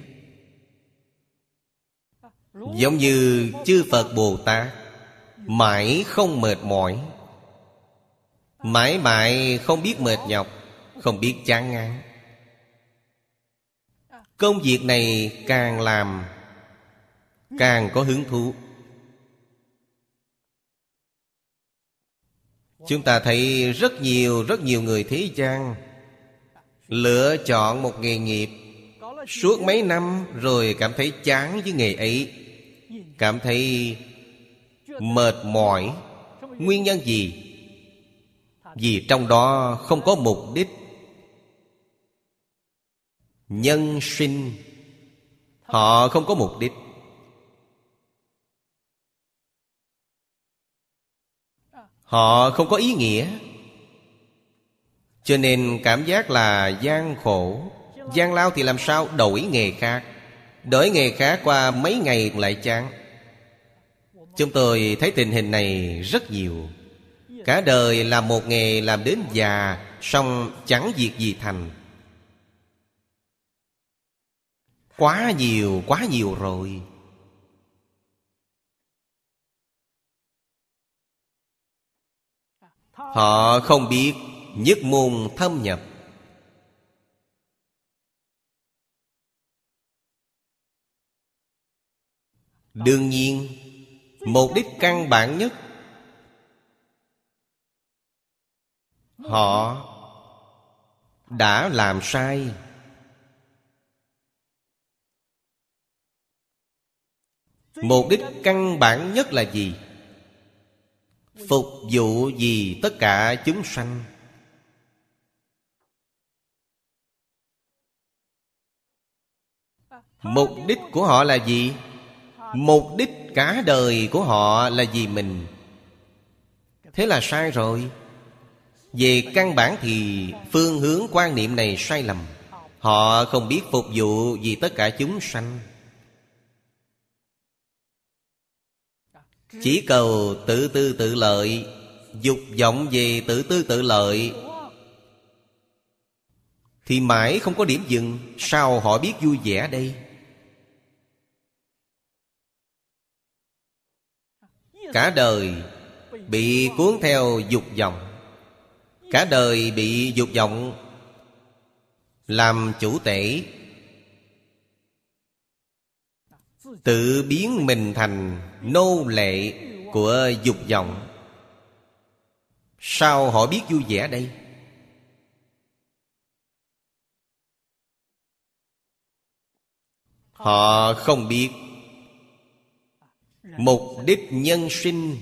Giống như chư Phật Bồ Tát mãi không mệt mỏi, Mãi mãi không biết mệt nhọc, không biết chán ngán. Công việc này càng làm càng có hứng thú. Chúng ta thấy rất nhiều người thế gian lựa chọn một nghề nghiệp suốt mấy năm rồi cảm thấy chán với nghề ấy, cảm thấy mệt mỏi. Nguyên nhân gì? Vì trong đó không có mục đích. Nhân sinh họ không có mục đích. Họ không có ý nghĩa. Cho nên cảm giác là gian khổ, gian lao thì làm sao đổi nghề khác. Đổi nghề khác qua mấy ngày lại chán. Chúng tôi thấy tình hình này rất nhiều. Cả đời làm một nghề làm đến già, xong chẳng việc gì thành. Quá nhiều rồi. Họ không biết nhất môn thâm nhập. Đương nhiên, mục đích căn bản nhất họ đã làm sai. Mục đích căn bản nhất là gì? Phục vụ gì tất cả chúng sanh. Mục đích của họ là gì? Mục đích cả đời của họ là vì mình. Thế là sai rồi. Về căn bản thì phương hướng quan niệm này sai lầm. Họ không biết phục vụ vì tất cả chúng sanh, chỉ cầu tự tư tự lợi. Dục vọng về tự tư tự lợi thì mãi không có điểm dừng. Sao họ biết vui vẻ đây? Cả đời bị cuốn theo dục vọng, cả đời bị dục vọng làm chủ tể, tự biến mình thành nô lệ của dục vọng. Sao họ biết vui vẻ đây? Họ không biết mục đích nhân sinh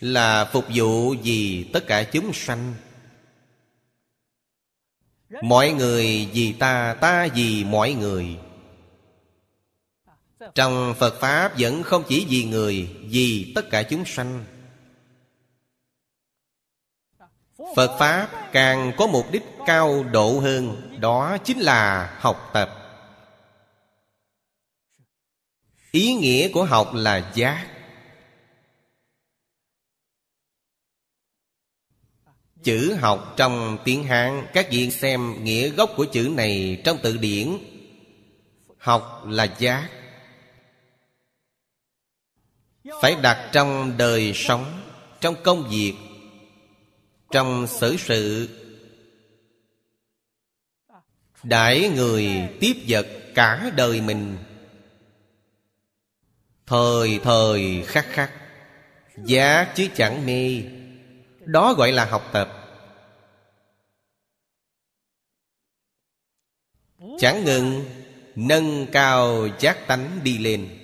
là phục vụ vì tất cả chúng sanh. Mọi người vì ta, ta vì mọi người. Trong Phật Pháp vẫn không chỉ vì người, vì tất cả chúng sanh. Phật Pháp càng có mục đích cao độ hơn. Đó chính là học tập. Ý nghĩa của học là giác. Chữ học trong tiếng Hán, các vị xem nghĩa gốc của chữ này trong từ điển. Học là giác, phải đặt trong đời sống, trong công việc, trong xử sự, đãi người tiếp vật cả đời mình, thời thời khắc khắc. Giác chứ chẳng mê, đó gọi là học tập. Chẳng ngừng nâng cao giác tánh đi lên.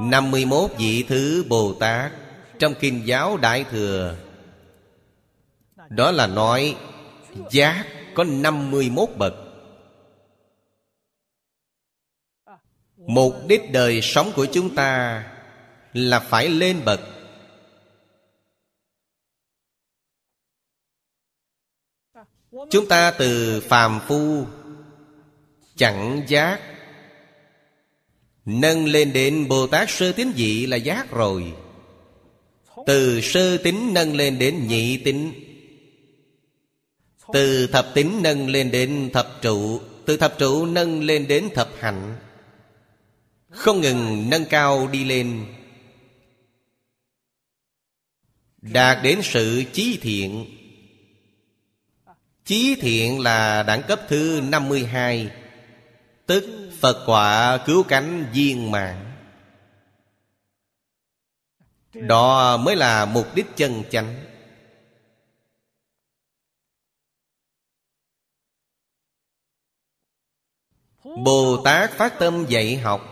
51 vị thứ Bồ Tát trong Kinh Giáo Đại Thừa, đó là nói giác có 51 bậc. Mục đích đời sống của chúng ta là phải lên bậc. Chúng ta từ phàm phu chẳng giác nâng lên đến Bồ Tát sơ tín vị là giác rồi. Từ sơ tín nâng lên đến nhị tín, từ thập tín nâng lên đến thập trụ, từ thập trụ nâng lên đến thập hạnh, không ngừng nâng cao đi lên. Đạt đến sự chí thiện. Chí thiện là đẳng cấp thứ 52, tức Phật quả cứu cánh viên mãn. Đó mới là mục đích chân chánh. Bồ Tát phát tâm dạy học.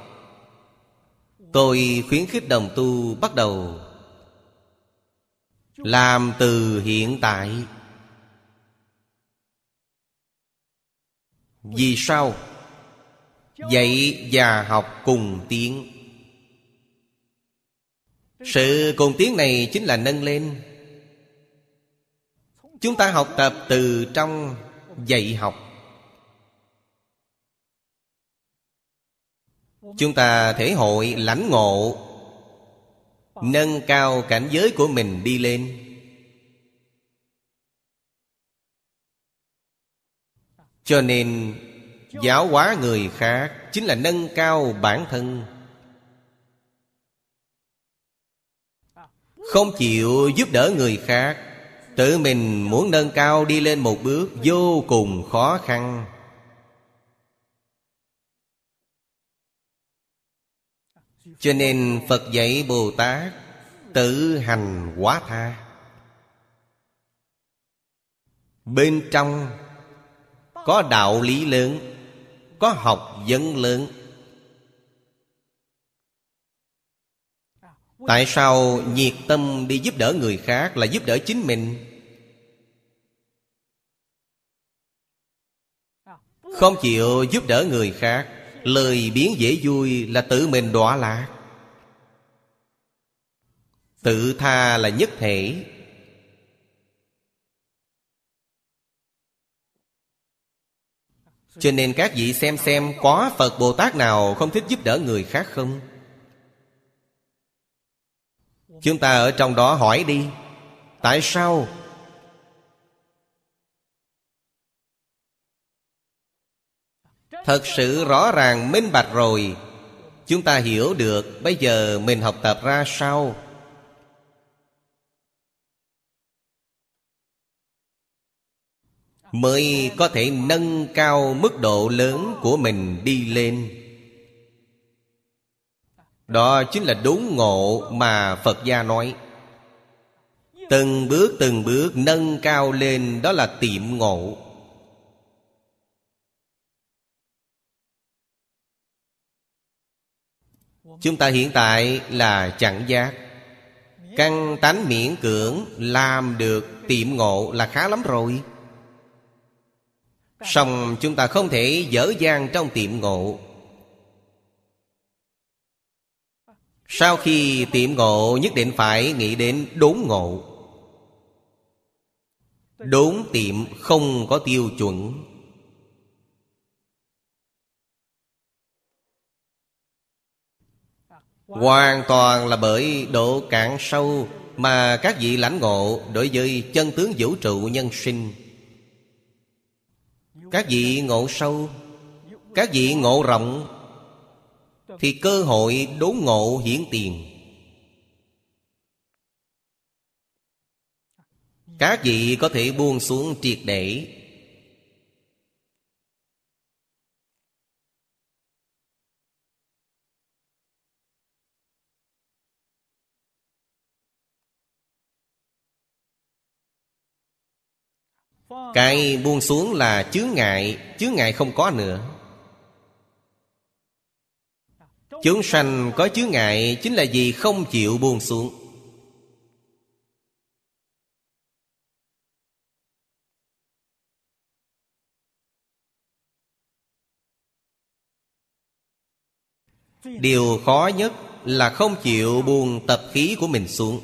Tôi khuyến khích đồng tu bắt đầu làm từ hiện tại. Vì sao? Dạy và học cùng tiến. Sự cùng tiến này chính là nâng lên. Chúng ta học tập từ trong dạy học. Chúng ta thể hội lãnh ngộ, nâng cao cảnh giới của mình đi lên. Cho nên giáo hóa người khác chính là nâng cao bản thân. Không chịu giúp đỡ người khác, tự mình muốn nâng cao đi lên một bước vô cùng khó khăn. Cho nên Phật dạy Bồ Tát tự hành quá tha. Bên trong có đạo lý lớn, có học vấn lớn. Tại sao nhiệt tâm đi giúp đỡ người khác là giúp đỡ chính mình? Không chịu giúp đỡ người khác, lười biếng dễ vui là tự mình đọa lạc. Tự tha là nhất thể. Cho nên các vị xem có Phật Bồ Tát nào không thích giúp đỡ người khác không? Chúng ta ở trong đó hỏi đi. Tại sao? Thật sự rõ ràng minh bạch rồi, chúng ta hiểu được. Bây giờ mình học tập ra sao? Mới có thể nâng cao mức độ lớn của mình đi lên. Đó chính là đốn ngộ mà Phật gia nói. Từng bước nâng cao lên, đó là tiệm ngộ. Chúng ta hiện tại là chẳng giác, căn tánh miễn cưỡng làm được tiệm ngộ là khá lắm rồi. Song chúng ta không thể dở dang trong tiệm ngộ. Sau khi tiệm ngộ nhất định phải nghĩ đến đốn ngộ. Đốn tiệm không có tiêu chuẩn. Hoàn toàn là bởi độ cạn sâu mà các vị lãnh ngộ đối với chân tướng vũ trụ nhân sinh. Các vị ngộ sâu, các vị ngộ rộng, thì cơ hội đốn ngộ hiển tiền. Các vị có thể buông xuống triệt để. Cái buông xuống là chướng ngại không có nữa. Chúng sanh có chướng ngại chính là vì không chịu buông xuống. Điều khó nhất là không chịu buông tập khí của mình xuống,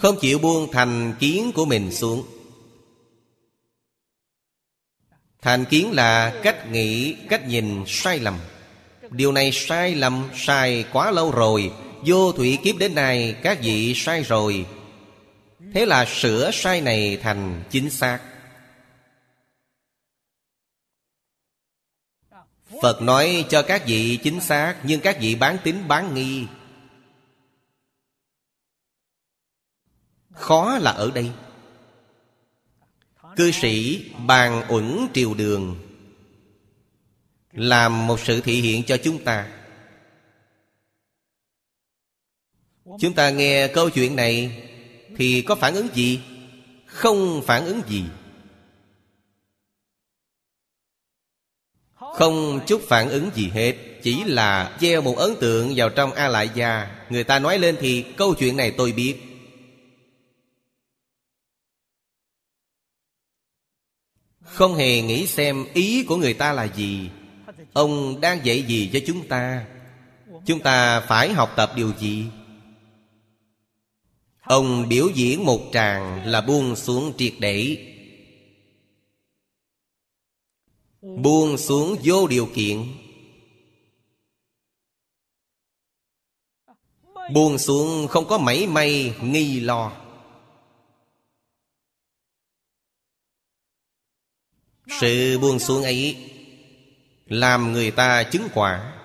không chịu buông thành kiến của mình xuống. Thành kiến là cách nghĩ, cách nhìn sai lầm. Điều này sai lầm, sai quá lâu rồi. Vô thủy kiếp đến nay các vị sai rồi. Thế là sửa sai này thành chính xác. Phật nói cho các vị chính xác, nhưng các vị bán tín bán nghi, Khó là ở đây. Cư sĩ Bàn Uẩn Triều Đường làm một sự thị hiện cho chúng ta. Chúng ta nghe câu chuyện này thì có phản ứng gì? Không phản ứng gì. Không chút phản ứng gì hết. Chỉ là gieo một ấn tượng vào trong A Lại Gia. Người ta nói lên thì câu chuyện này tôi biết. Không hề nghĩ xem ý của người ta là gì. Ông đang dạy gì cho chúng ta? Chúng ta phải học tập điều gì? Ông biểu diễn một tràng là buông xuống triệt để. Buông xuống vô điều kiện. Buông xuống không có mảy may nghi lo. Sự buông xuống ấy làm người ta chứng quả.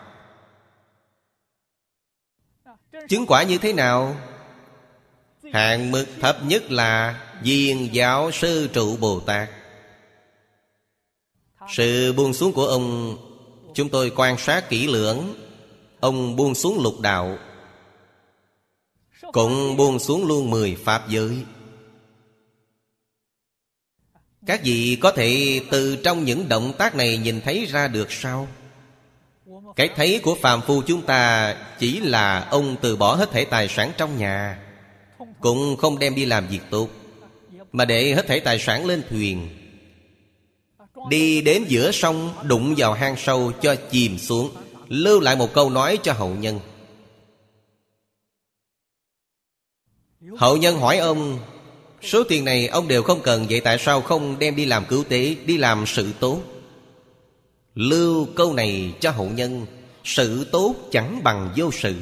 Chứng quả như thế nào? Hạng mức thấp nhất là Viên Giáo Sư Trụ Bồ Tát. Sự buông xuống của ông, chúng tôi quan sát kỹ lưỡng. Ông buông xuống lục đạo, cũng buông xuống luôn 10 pháp giới. Các vị có thể từ trong những động tác này nhìn thấy ra được sao? Cái thấy của phàm phu chúng ta chỉ là ông từ bỏ hết thảy tài sản trong nhà, cũng không đem đi làm việc tốt, mà để hết thảy tài sản lên thuyền, đi đến giữa sông, đụng vào hang sâu cho chìm xuống, lưu lại một câu nói cho hậu nhân. Hậu nhân hỏi ông, số tiền này ông đều không cần, vậy tại sao không đem đi làm cứu tế, đi làm sự tốt? Lưu câu này cho hậu nhân, sự tốt chẳng bằng vô sự.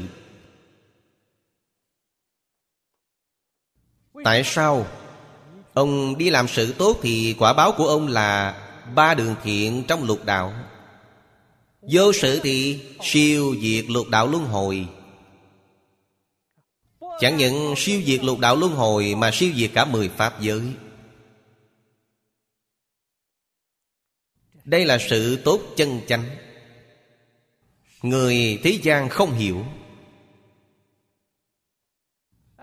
Tại sao? Ông đi làm sự tốt thì quả báo của ông là 3 đường thiện trong lục đạo. Vô sự thì siêu diệt lục đạo luân hồi. Chẳng những siêu diệt lục đạo luân hồi mà siêu diệt cả 10 pháp giới. Đây là sự tốt chân chánh. Người thế gian không hiểu.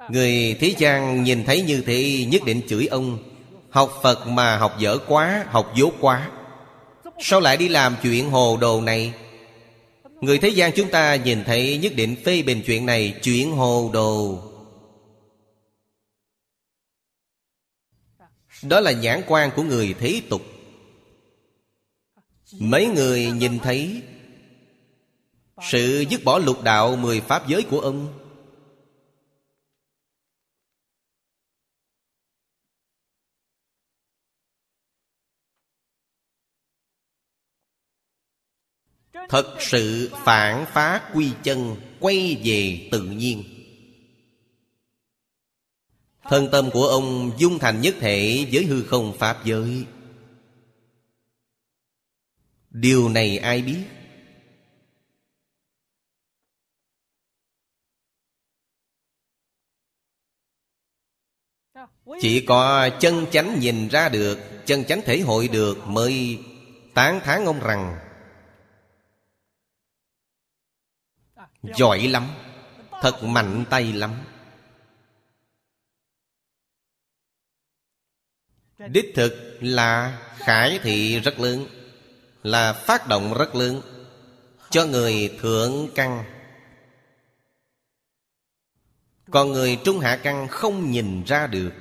Người thế gian nhìn thấy như thế nhất định chửi ông. Học Phật mà học dở quá, học dốt quá, sao lại đi làm chuyện hồ đồ này? Người thế gian chúng ta nhìn thấy nhất định phê bình chuyện này, chuyện hồ đồ. Đó là nhãn quan của người thế tục. Mấy người nhìn thấy sự dứt bỏ lục đạo 10 pháp giới của ông. Thật sự phản phá quy chân, quay về tự nhiên. Thân tâm của ông dung thành nhất thể với hư không pháp giới. Điều này ai biết? Chỉ có chân chánh nhìn ra được, chân chánh thể hội được mới tán thán ông rằng giỏi lắm, thật mạnh tay lắm. Đích thực là khải thị rất lớn, là phát động rất lớn cho người thượng căn. Còn người trung hạ căn không nhìn ra được.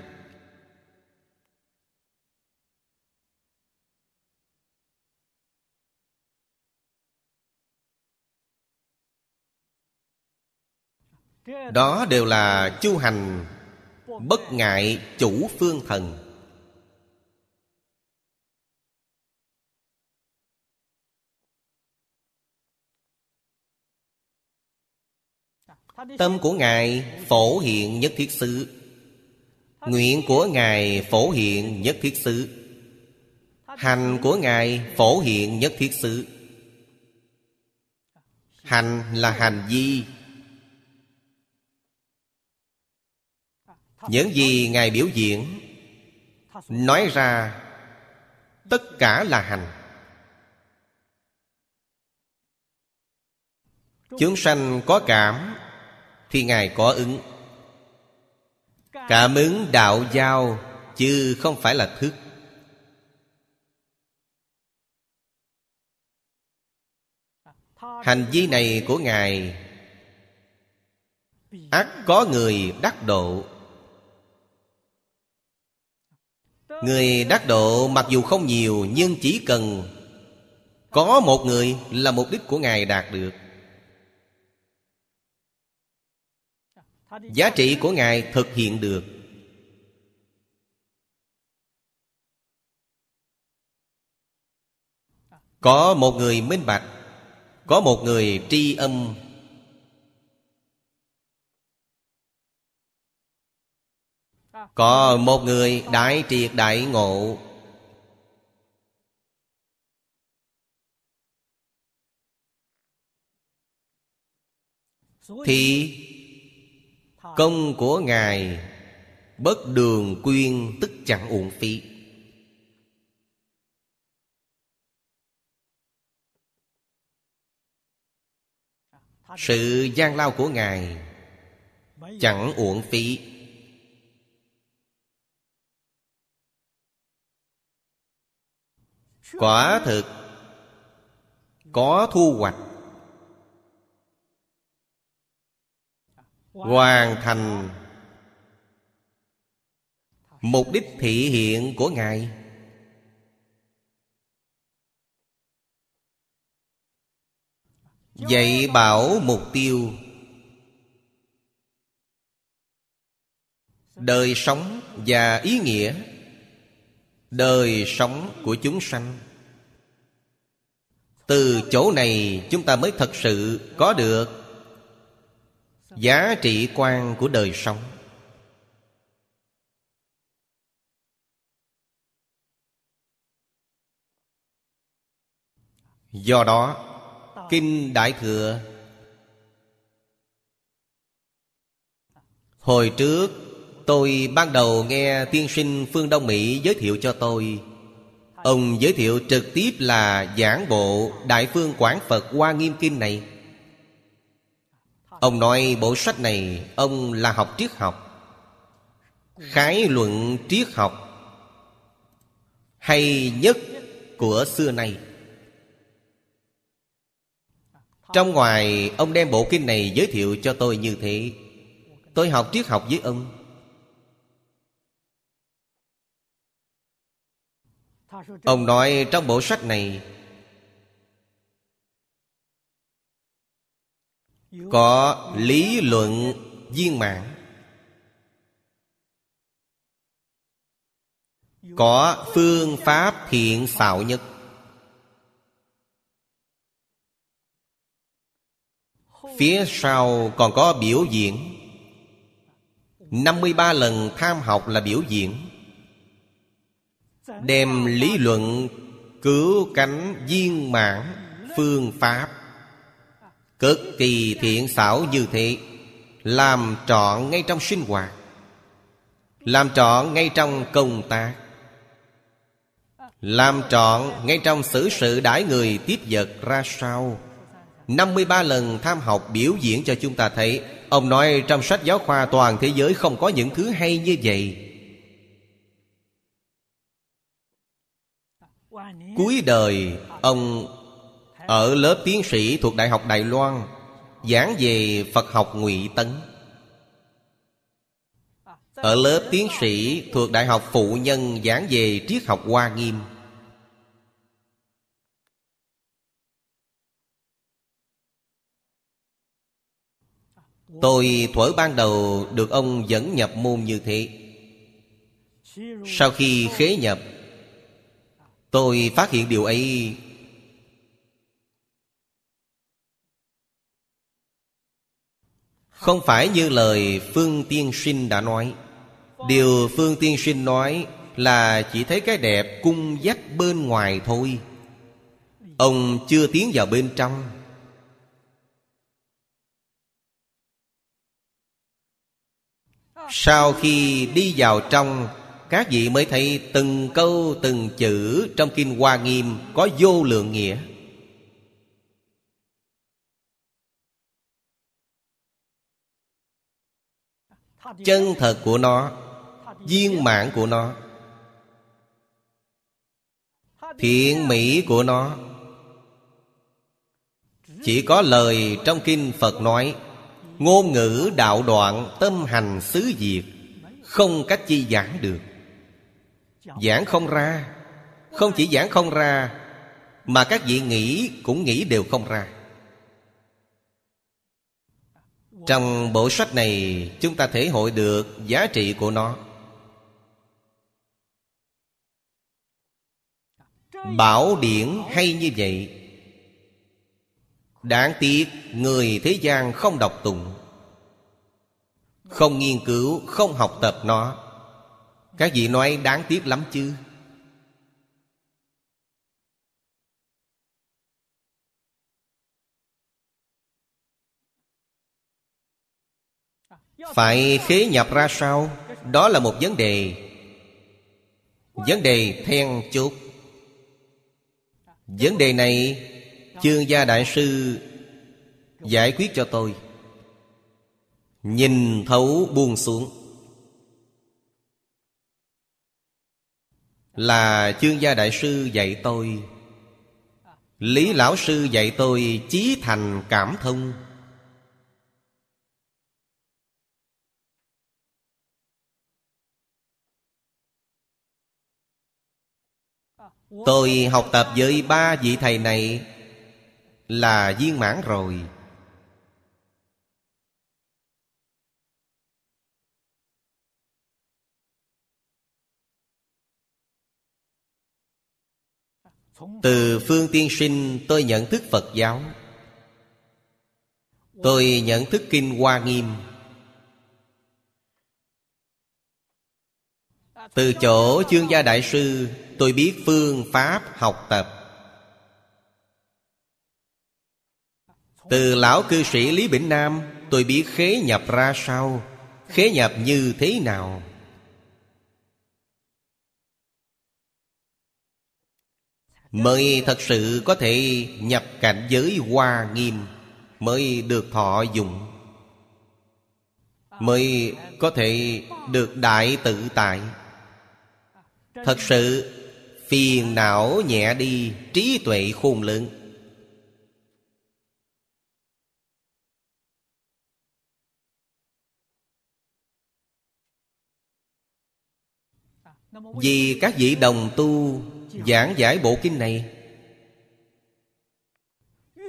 Đó đều là chu hành bất ngại chủ phương thần. Tâm của Ngài phổ hiện nhất thiết xứ, nguyện của Ngài phổ hiện nhất thiết xứ, hành của Ngài phổ hiện nhất thiết xứ. Hành là hành vi, Những gì Ngài biểu diễn nói ra tất cả là hành. Chúng sanh có cảm thì Ngài có ứng. Cảm ứng đạo giao chứ không phải là thức. Hành vi này của Ngài ắt có người đắc độ. Người đắc độ mặc dù không nhiều, nhưng chỉ cần có một người là mục đích của Ngài đạt được. Giá trị của Ngài thực hiện được. Có một người minh bạch, có một người tri âm. Có một người đại triệt đại ngộ. Thì công của Ngài bất đường quyên, tức chẳng uổng phí. Sự gian lao của Ngài chẳng uổng phí. Quả thực có thu hoạch, hoàn thành mục đích thị hiện của Ngài. Dạy bảo mục tiêu đời sống và ý nghĩa đời sống của chúng sanh. Từ chỗ này chúng ta mới thật sự có được giá trị quan của đời sống. Do đó, Kinh Đại Thừa hồi trước tôi ban đầu nghe tiên sinh phương Đông Mỹ giới thiệu cho tôi. Ông giới thiệu trực tiếp là giảng bộ Đại Phương Quảng Phật Hoa Nghiêm Kinh này. Ông nói bộ sách này, ông là học triết học, khái luận triết học hay nhất của xưa nay. Trong ngoài, ông đem bộ kinh này giới thiệu cho tôi như thế. Tôi học triết học với ông. Ông nói trong bộ sách này có lý luận viên mãn, có phương pháp thiện xảo nhất. Phía sau còn có biểu diễn. 53 lần tham học là biểu diễn. Đem lý luận cứu cánh viên mãn phương pháp cực kỳ thiện xảo như thế, làm trọn ngay trong sinh hoạt, làm trọn ngay trong công tác, làm trọn ngay trong xử sự đãi người tiếp vật ra sao. 53 lần tham học biểu diễn cho chúng ta thấy. Ông nói trong sách giáo khoa toàn thế giới không có những thứ hay như vậy. Cuối đời, ông ở lớp tiến sĩ thuộc Đại học Đài Loan giảng về Phật học Ngụy Tấn. Ở lớp tiến sĩ thuộc Đại học Phụ Nhân giảng về triết học Hoa Nghiêm. Tôi thuở ban đầu được ông dẫn nhập môn như thế. Sau khi khế nhập, tôi phát hiện điều ấy không phải như lời Phương Tiên Sinh đã nói. Điều Phương Tiên Sinh nói là chỉ thấy cái đẹp cung dắt bên ngoài thôi. Ông chưa tiến vào bên trong. Sau khi đi vào trong, các vị mới thấy từng câu từng chữ trong Kinh Hoa Nghiêm có vô lượng nghĩa. Chân thật của nó, viên mãn của nó, thiện mỹ của nó, chỉ có lời trong Kinh Phật nói. Ngôn ngữ đạo đoạn, tâm hành xứ diệt, không cách chi giảng được. Giảng không ra. Không chỉ giảng không ra, mà các vị nghĩ cũng nghĩ đều không ra. Trong bộ sách này chúng ta thể hội được giá trị của nó. Bảo điển hay như vậy. Đáng tiếc người thế gian không đọc tụng, không nghiên cứu, không học tập nó. Các vị nói đáng tiếc lắm chứ. Phải khế nhập ra sao? Đó là một vấn đề. Vấn đề then chốt. Vấn đề này Chương Gia Đại Sư giải quyết cho tôi. Nhìn thấu buông xuống là Chương Gia Đại Sư dạy tôi, Lý Lão Sư dạy tôi chí thành cảm thông. Tôi học tập với ba vị thầy này là viên mãn rồi. Từ Phương Tiên Sinh tôi nhận thức Phật giáo, tôi nhận thức Kinh Hoa Nghiêm. Từ chỗ Chương Gia Đại Sư tôi biết phương pháp học tập. Từ lão cư sĩ Lý Bỉnh Nam tôi biết khế nhập ra sao, khế nhập như thế nào. Mới thật sự có thể nhập cảnh giới Hoa Nghiêm, mới được thọ dụng, mới có thể được đại tự tại. Thật sự phiền não nhẹ đi, trí tuệ khôn lớn. Vì các vị đồng tu giảng giải bộ kinh này,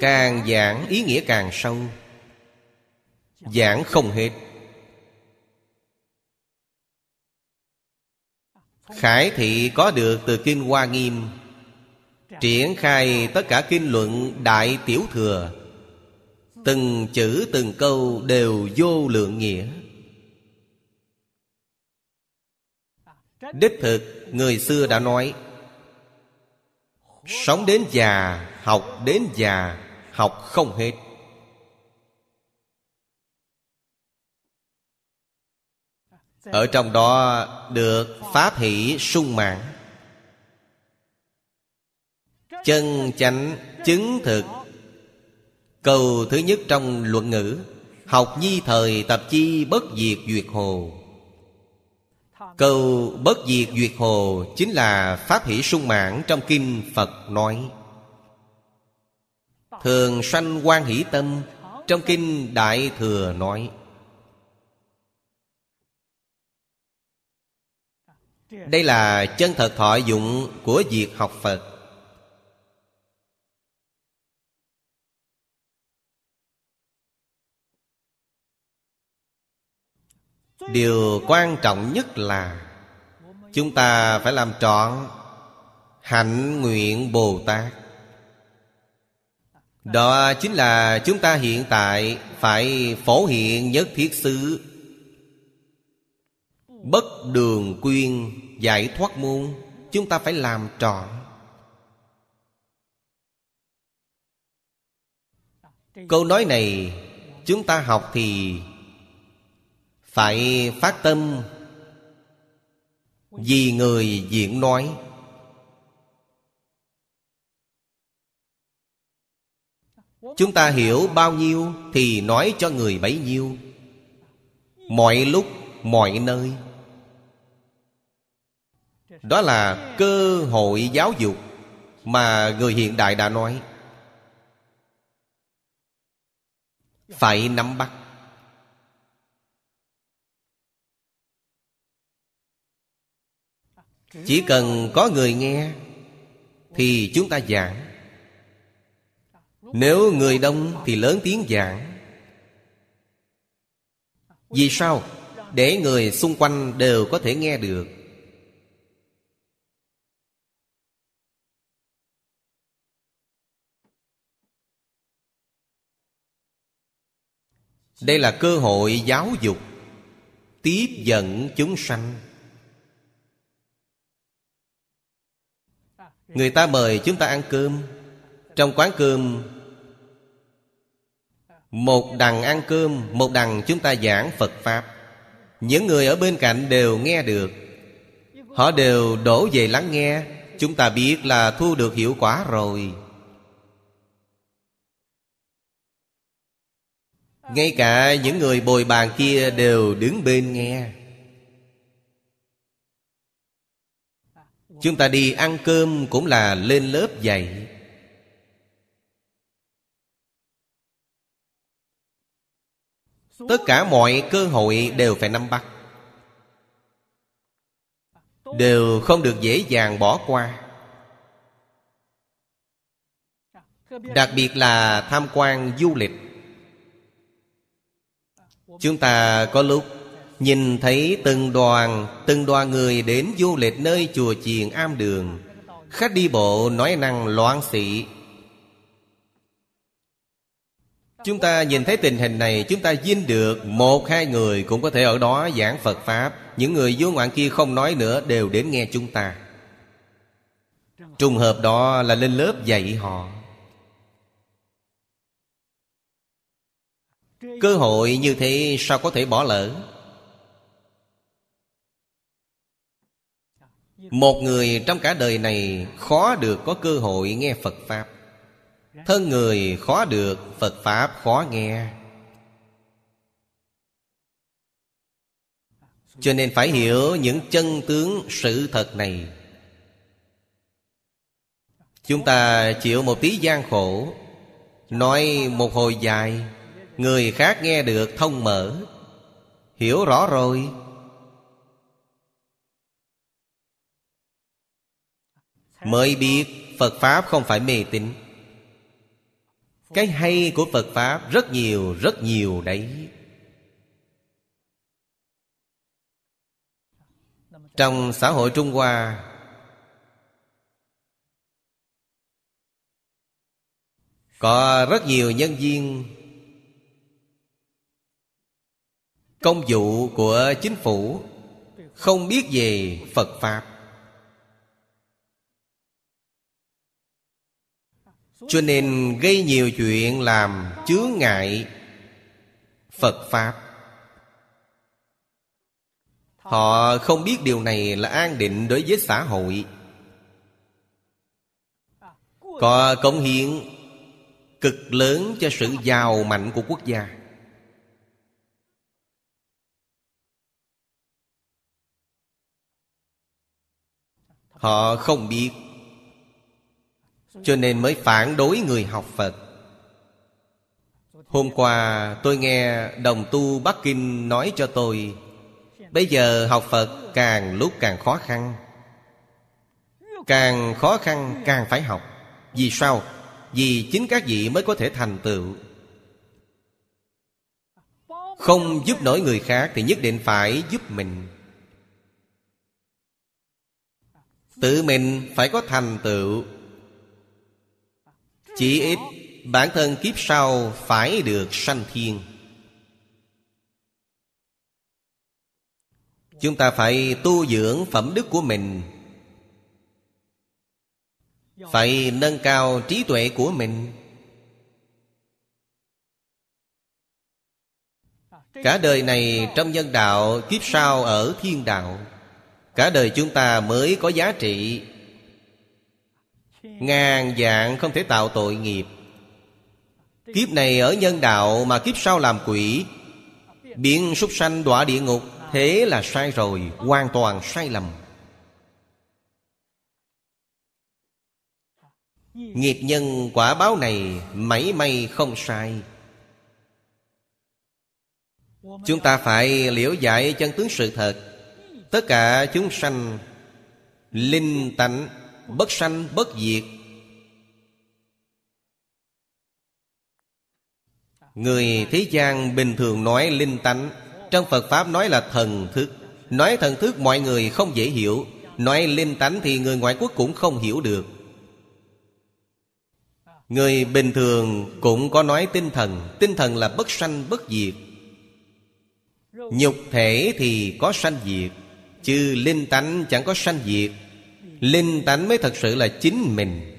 càng giảng ý nghĩa càng sâu, giảng không hết. Khải thị có được từ Kinh Hoa Nghiêm, triển khai tất cả kinh luận Đại Tiểu Thừa, từng chữ từng câu đều vô lượng nghĩa. Đích thực người xưa đã nói, sống đến già, học đến già, học không hết. Ở trong đó được pháp hỷ sung mãn, chân chánh chứng thực. Câu thứ nhất trong luận ngữ, học nhi thời tập chi bất diệt duyệt hồ. Câu bất diệt duyệt hồ chính là pháp hỷ sung mãn trong Kinh Phật nói. Thường sanh hoan hỷ tâm trong Kinh Đại Thừa nói. Đây là chân thật thọ dụng của việc học Phật. Điều quan trọng nhất là chúng ta phải làm trọn hạnh nguyện Bồ Tát. Đó chính là chúng ta hiện tại phải phổ hiện nhất thiết xứ, bất đường quyên, giải thoát môn. Chúng ta phải làm trọn. Câu nói này chúng ta học thì Phải phát tâm vì người diễn nói. Chúng ta hiểu bao nhiêu thì nói cho người bấy nhiêu, mọi lúc, mọi nơi. Đó là cơ hội giáo dục mà người hiện đại đã nói. Phải nắm bắt. Chỉ cần có người nghe thì chúng ta giảng. Nếu người đông thì lớn tiếng giảng. Vì sao? Để người xung quanh đều có thể nghe được. Đây là cơ hội giáo dục, tiếp dẫn chúng sanh. Người ta mời chúng ta ăn cơm. Trong quán cơm, một đằng ăn cơm, một đằng chúng ta giảng Phật Pháp. Những người ở bên cạnh đều nghe được. Họ đều đổ về lắng nghe. Chúng ta biết là thu được hiệu quả rồi. Ngay cả những người bồi bàn kia đều đứng bên nghe. Chúng ta đi ăn cơm cũng là lên lớp dạy. Tất cả mọi cơ hội đều phải nắm bắt, đều không được dễ dàng bỏ qua. Đặc biệt là tham quan du lịch. Chúng ta có lúc nhìn thấy từng đoàn người đến du lịch nơi chùa chiền am đường. Khách đi bộ nói năng loạn xị. Chúng ta nhìn thấy tình hình này, chúng ta vinh được một hai người cũng có thể ở đó giảng Phật Pháp. Những người vô ngoạn kia không nói nữa đều đến nghe chúng ta. Trùng hợp đó là lên lớp dạy họ. Cơ hội như thế sao có thể bỏ lỡ? Một người trong cả đời này khó được có cơ hội nghe Phật Pháp. Thân người khó được, Phật Pháp khó nghe. Cho nên phải hiểu những chân tướng sự thật này. Chúng ta chịu một tí gian khổ, nói một hồi dài, người khác nghe được thông mở, hiểu rõ rồi. Mới biết Phật Pháp không phải mê tín. Cái hay của Phật Pháp rất nhiều đấy. Trong xã hội Trung Hoa, có rất nhiều nhân viên, công vụ của chính phủ, không biết về Phật Pháp. Cho nên gây nhiều chuyện làm chướng ngại Phật Pháp. Họ không biết điều này là an định đối với xã hội, có cống hiến cực lớn cho sự giàu mạnh của quốc gia. Họ không biết, cho nên mới phản đối người học Phật. Hôm qua tôi nghe đồng tu Bắc Kinh nói cho tôi, bây giờ học Phật càng lúc càng khó khăn. Càng khó khăn càng phải học. Vì sao? Vì chính các vị mới có thể thành tựu. Không giúp nổi người khác thì nhất định phải giúp mình. Tự mình phải có thành tựu. Chỉ ít bản thân kiếp sau phải được sanh thiên. Chúng ta phải tu dưỡng phẩm đức của mình, phải nâng cao trí tuệ của mình. Cả đời này trong nhân đạo, kiếp sau ở thiên đạo, cả đời chúng ta mới có giá trị. Ngàn vạn không thể tạo tội nghiệp. Kiếp này ở nhân đạo mà kiếp sau làm quỷ, biến súc sanh đọa địa ngục, thế là sai rồi, hoàn toàn sai lầm. Nghiệp nhân quả báo này mảy may không sai. Chúng ta phải liễu giải chân tướng sự thật. Tất cả chúng sanh linh tánh, bất sanh bất diệt. Người thế gian bình thường nói linh tánh, trong Phật Pháp nói là thần thức. Nói thần thức mọi người không dễ hiểu, nói linh tánh thì người ngoại quốc cũng không hiểu được. Người bình thường cũng có nói tinh thần. Tinh thần là bất sanh bất diệt. Nhục thể thì có sanh diệt, chứ linh tánh chẳng có sanh diệt. Linh tánh mới thật sự là chính mình.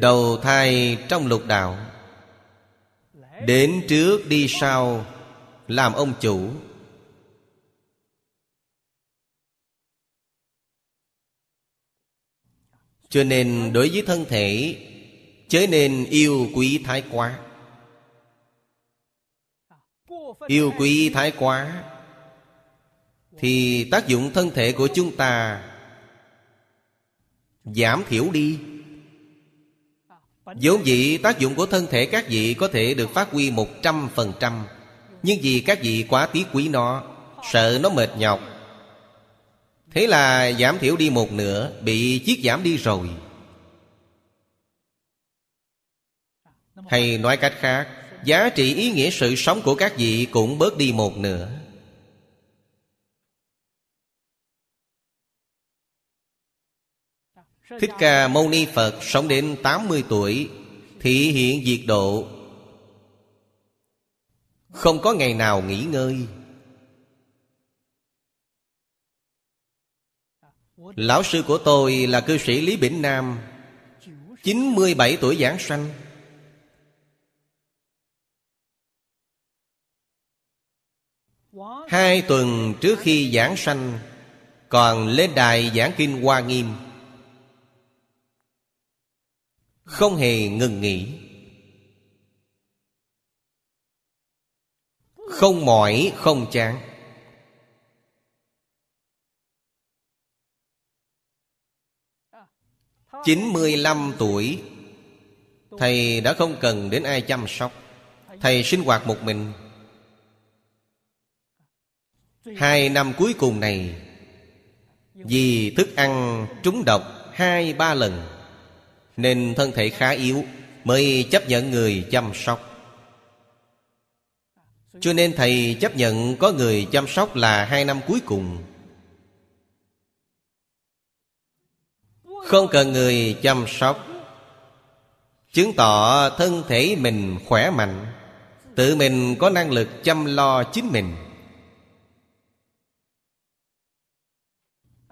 Đầu thai trong lục đạo, đến trước đi sau, làm ông chủ. Cho nên đối với thân thể, chớ nên yêu quý thái quá. Yêu quý thái quá thì tác dụng thân thể của chúng ta giảm thiểu đi. Vốn dĩ tác dụng của thân thể các vị có thể được phát huy 100%, nhưng vì các vị quá tiếc quý nó, sợ nó mệt nhọc, thế là giảm thiểu đi một nửa, bị chiết giảm đi rồi. Hay nói cách khác, giá trị ý nghĩa sự sống của các vị cũng bớt đi một nửa. Thích Ca Mâu Ni Phật sống đến 80 tuổi, thị hiện diệt độ, không có ngày nào nghỉ ngơi. Lão sư của tôi là cư sĩ Lý Bỉnh Nam, 97 tuổi giảng sanh. Hai tuần trước khi giảng sanh còn lên đài giảng kinh Hoa Nghiêm, không hề ngừng nghỉ, không mỏi không chán. Chín mươi lăm tuổi, thầy đã không cần đến ai chăm sóc, thầy sinh hoạt một mình. 2 năm cuối cùng này, vì thức ăn trúng độc 2-3 lần, nên thân thể khá yếu, mới chấp nhận người chăm sóc. Cho nên thầy chấp nhận có người chăm sóc là 2 năm cuối cùng. Không cần người chăm sóc, chứng tỏ thân thể mình khỏe mạnh, tự mình có năng lực chăm lo chính mình.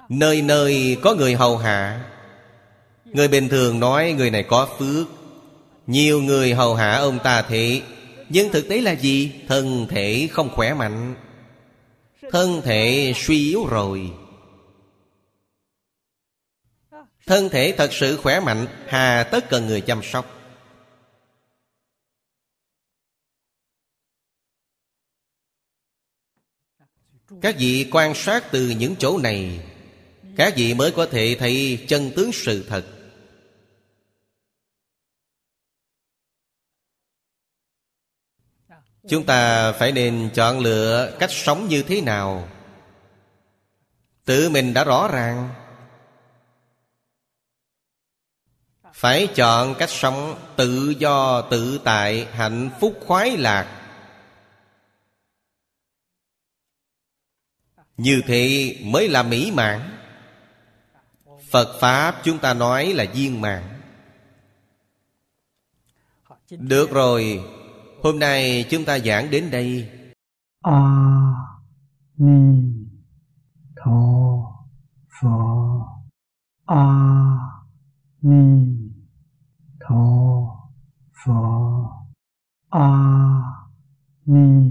Nơi nơi có người hầu hạ. Người bình thường nói người này có phước, nhiều người hầu hạ ông ta thế, nhưng thực tế là gì? Thân thể không khỏe mạnh, thân thể suy yếu rồi. Thân thể thật sự khỏe mạnh, hà tất cần người chăm sóc. Các vị quan sát từ những chỗ này, các vị mới có thể thấy chân tướng sự thật. Chúng ta phải nên chọn lựa cách sống như thế nào, tự mình đã rõ ràng. Phải chọn cách sống tự do, tự tại, hạnh phúc, khoái lạc. Như thế mới là mỹ mãn. Phật Pháp chúng ta nói là viên mãn. Được rồi, hôm nay chúng ta giảng đến đây. A Ni Tho Phật. A Ni Tho Phật. A ni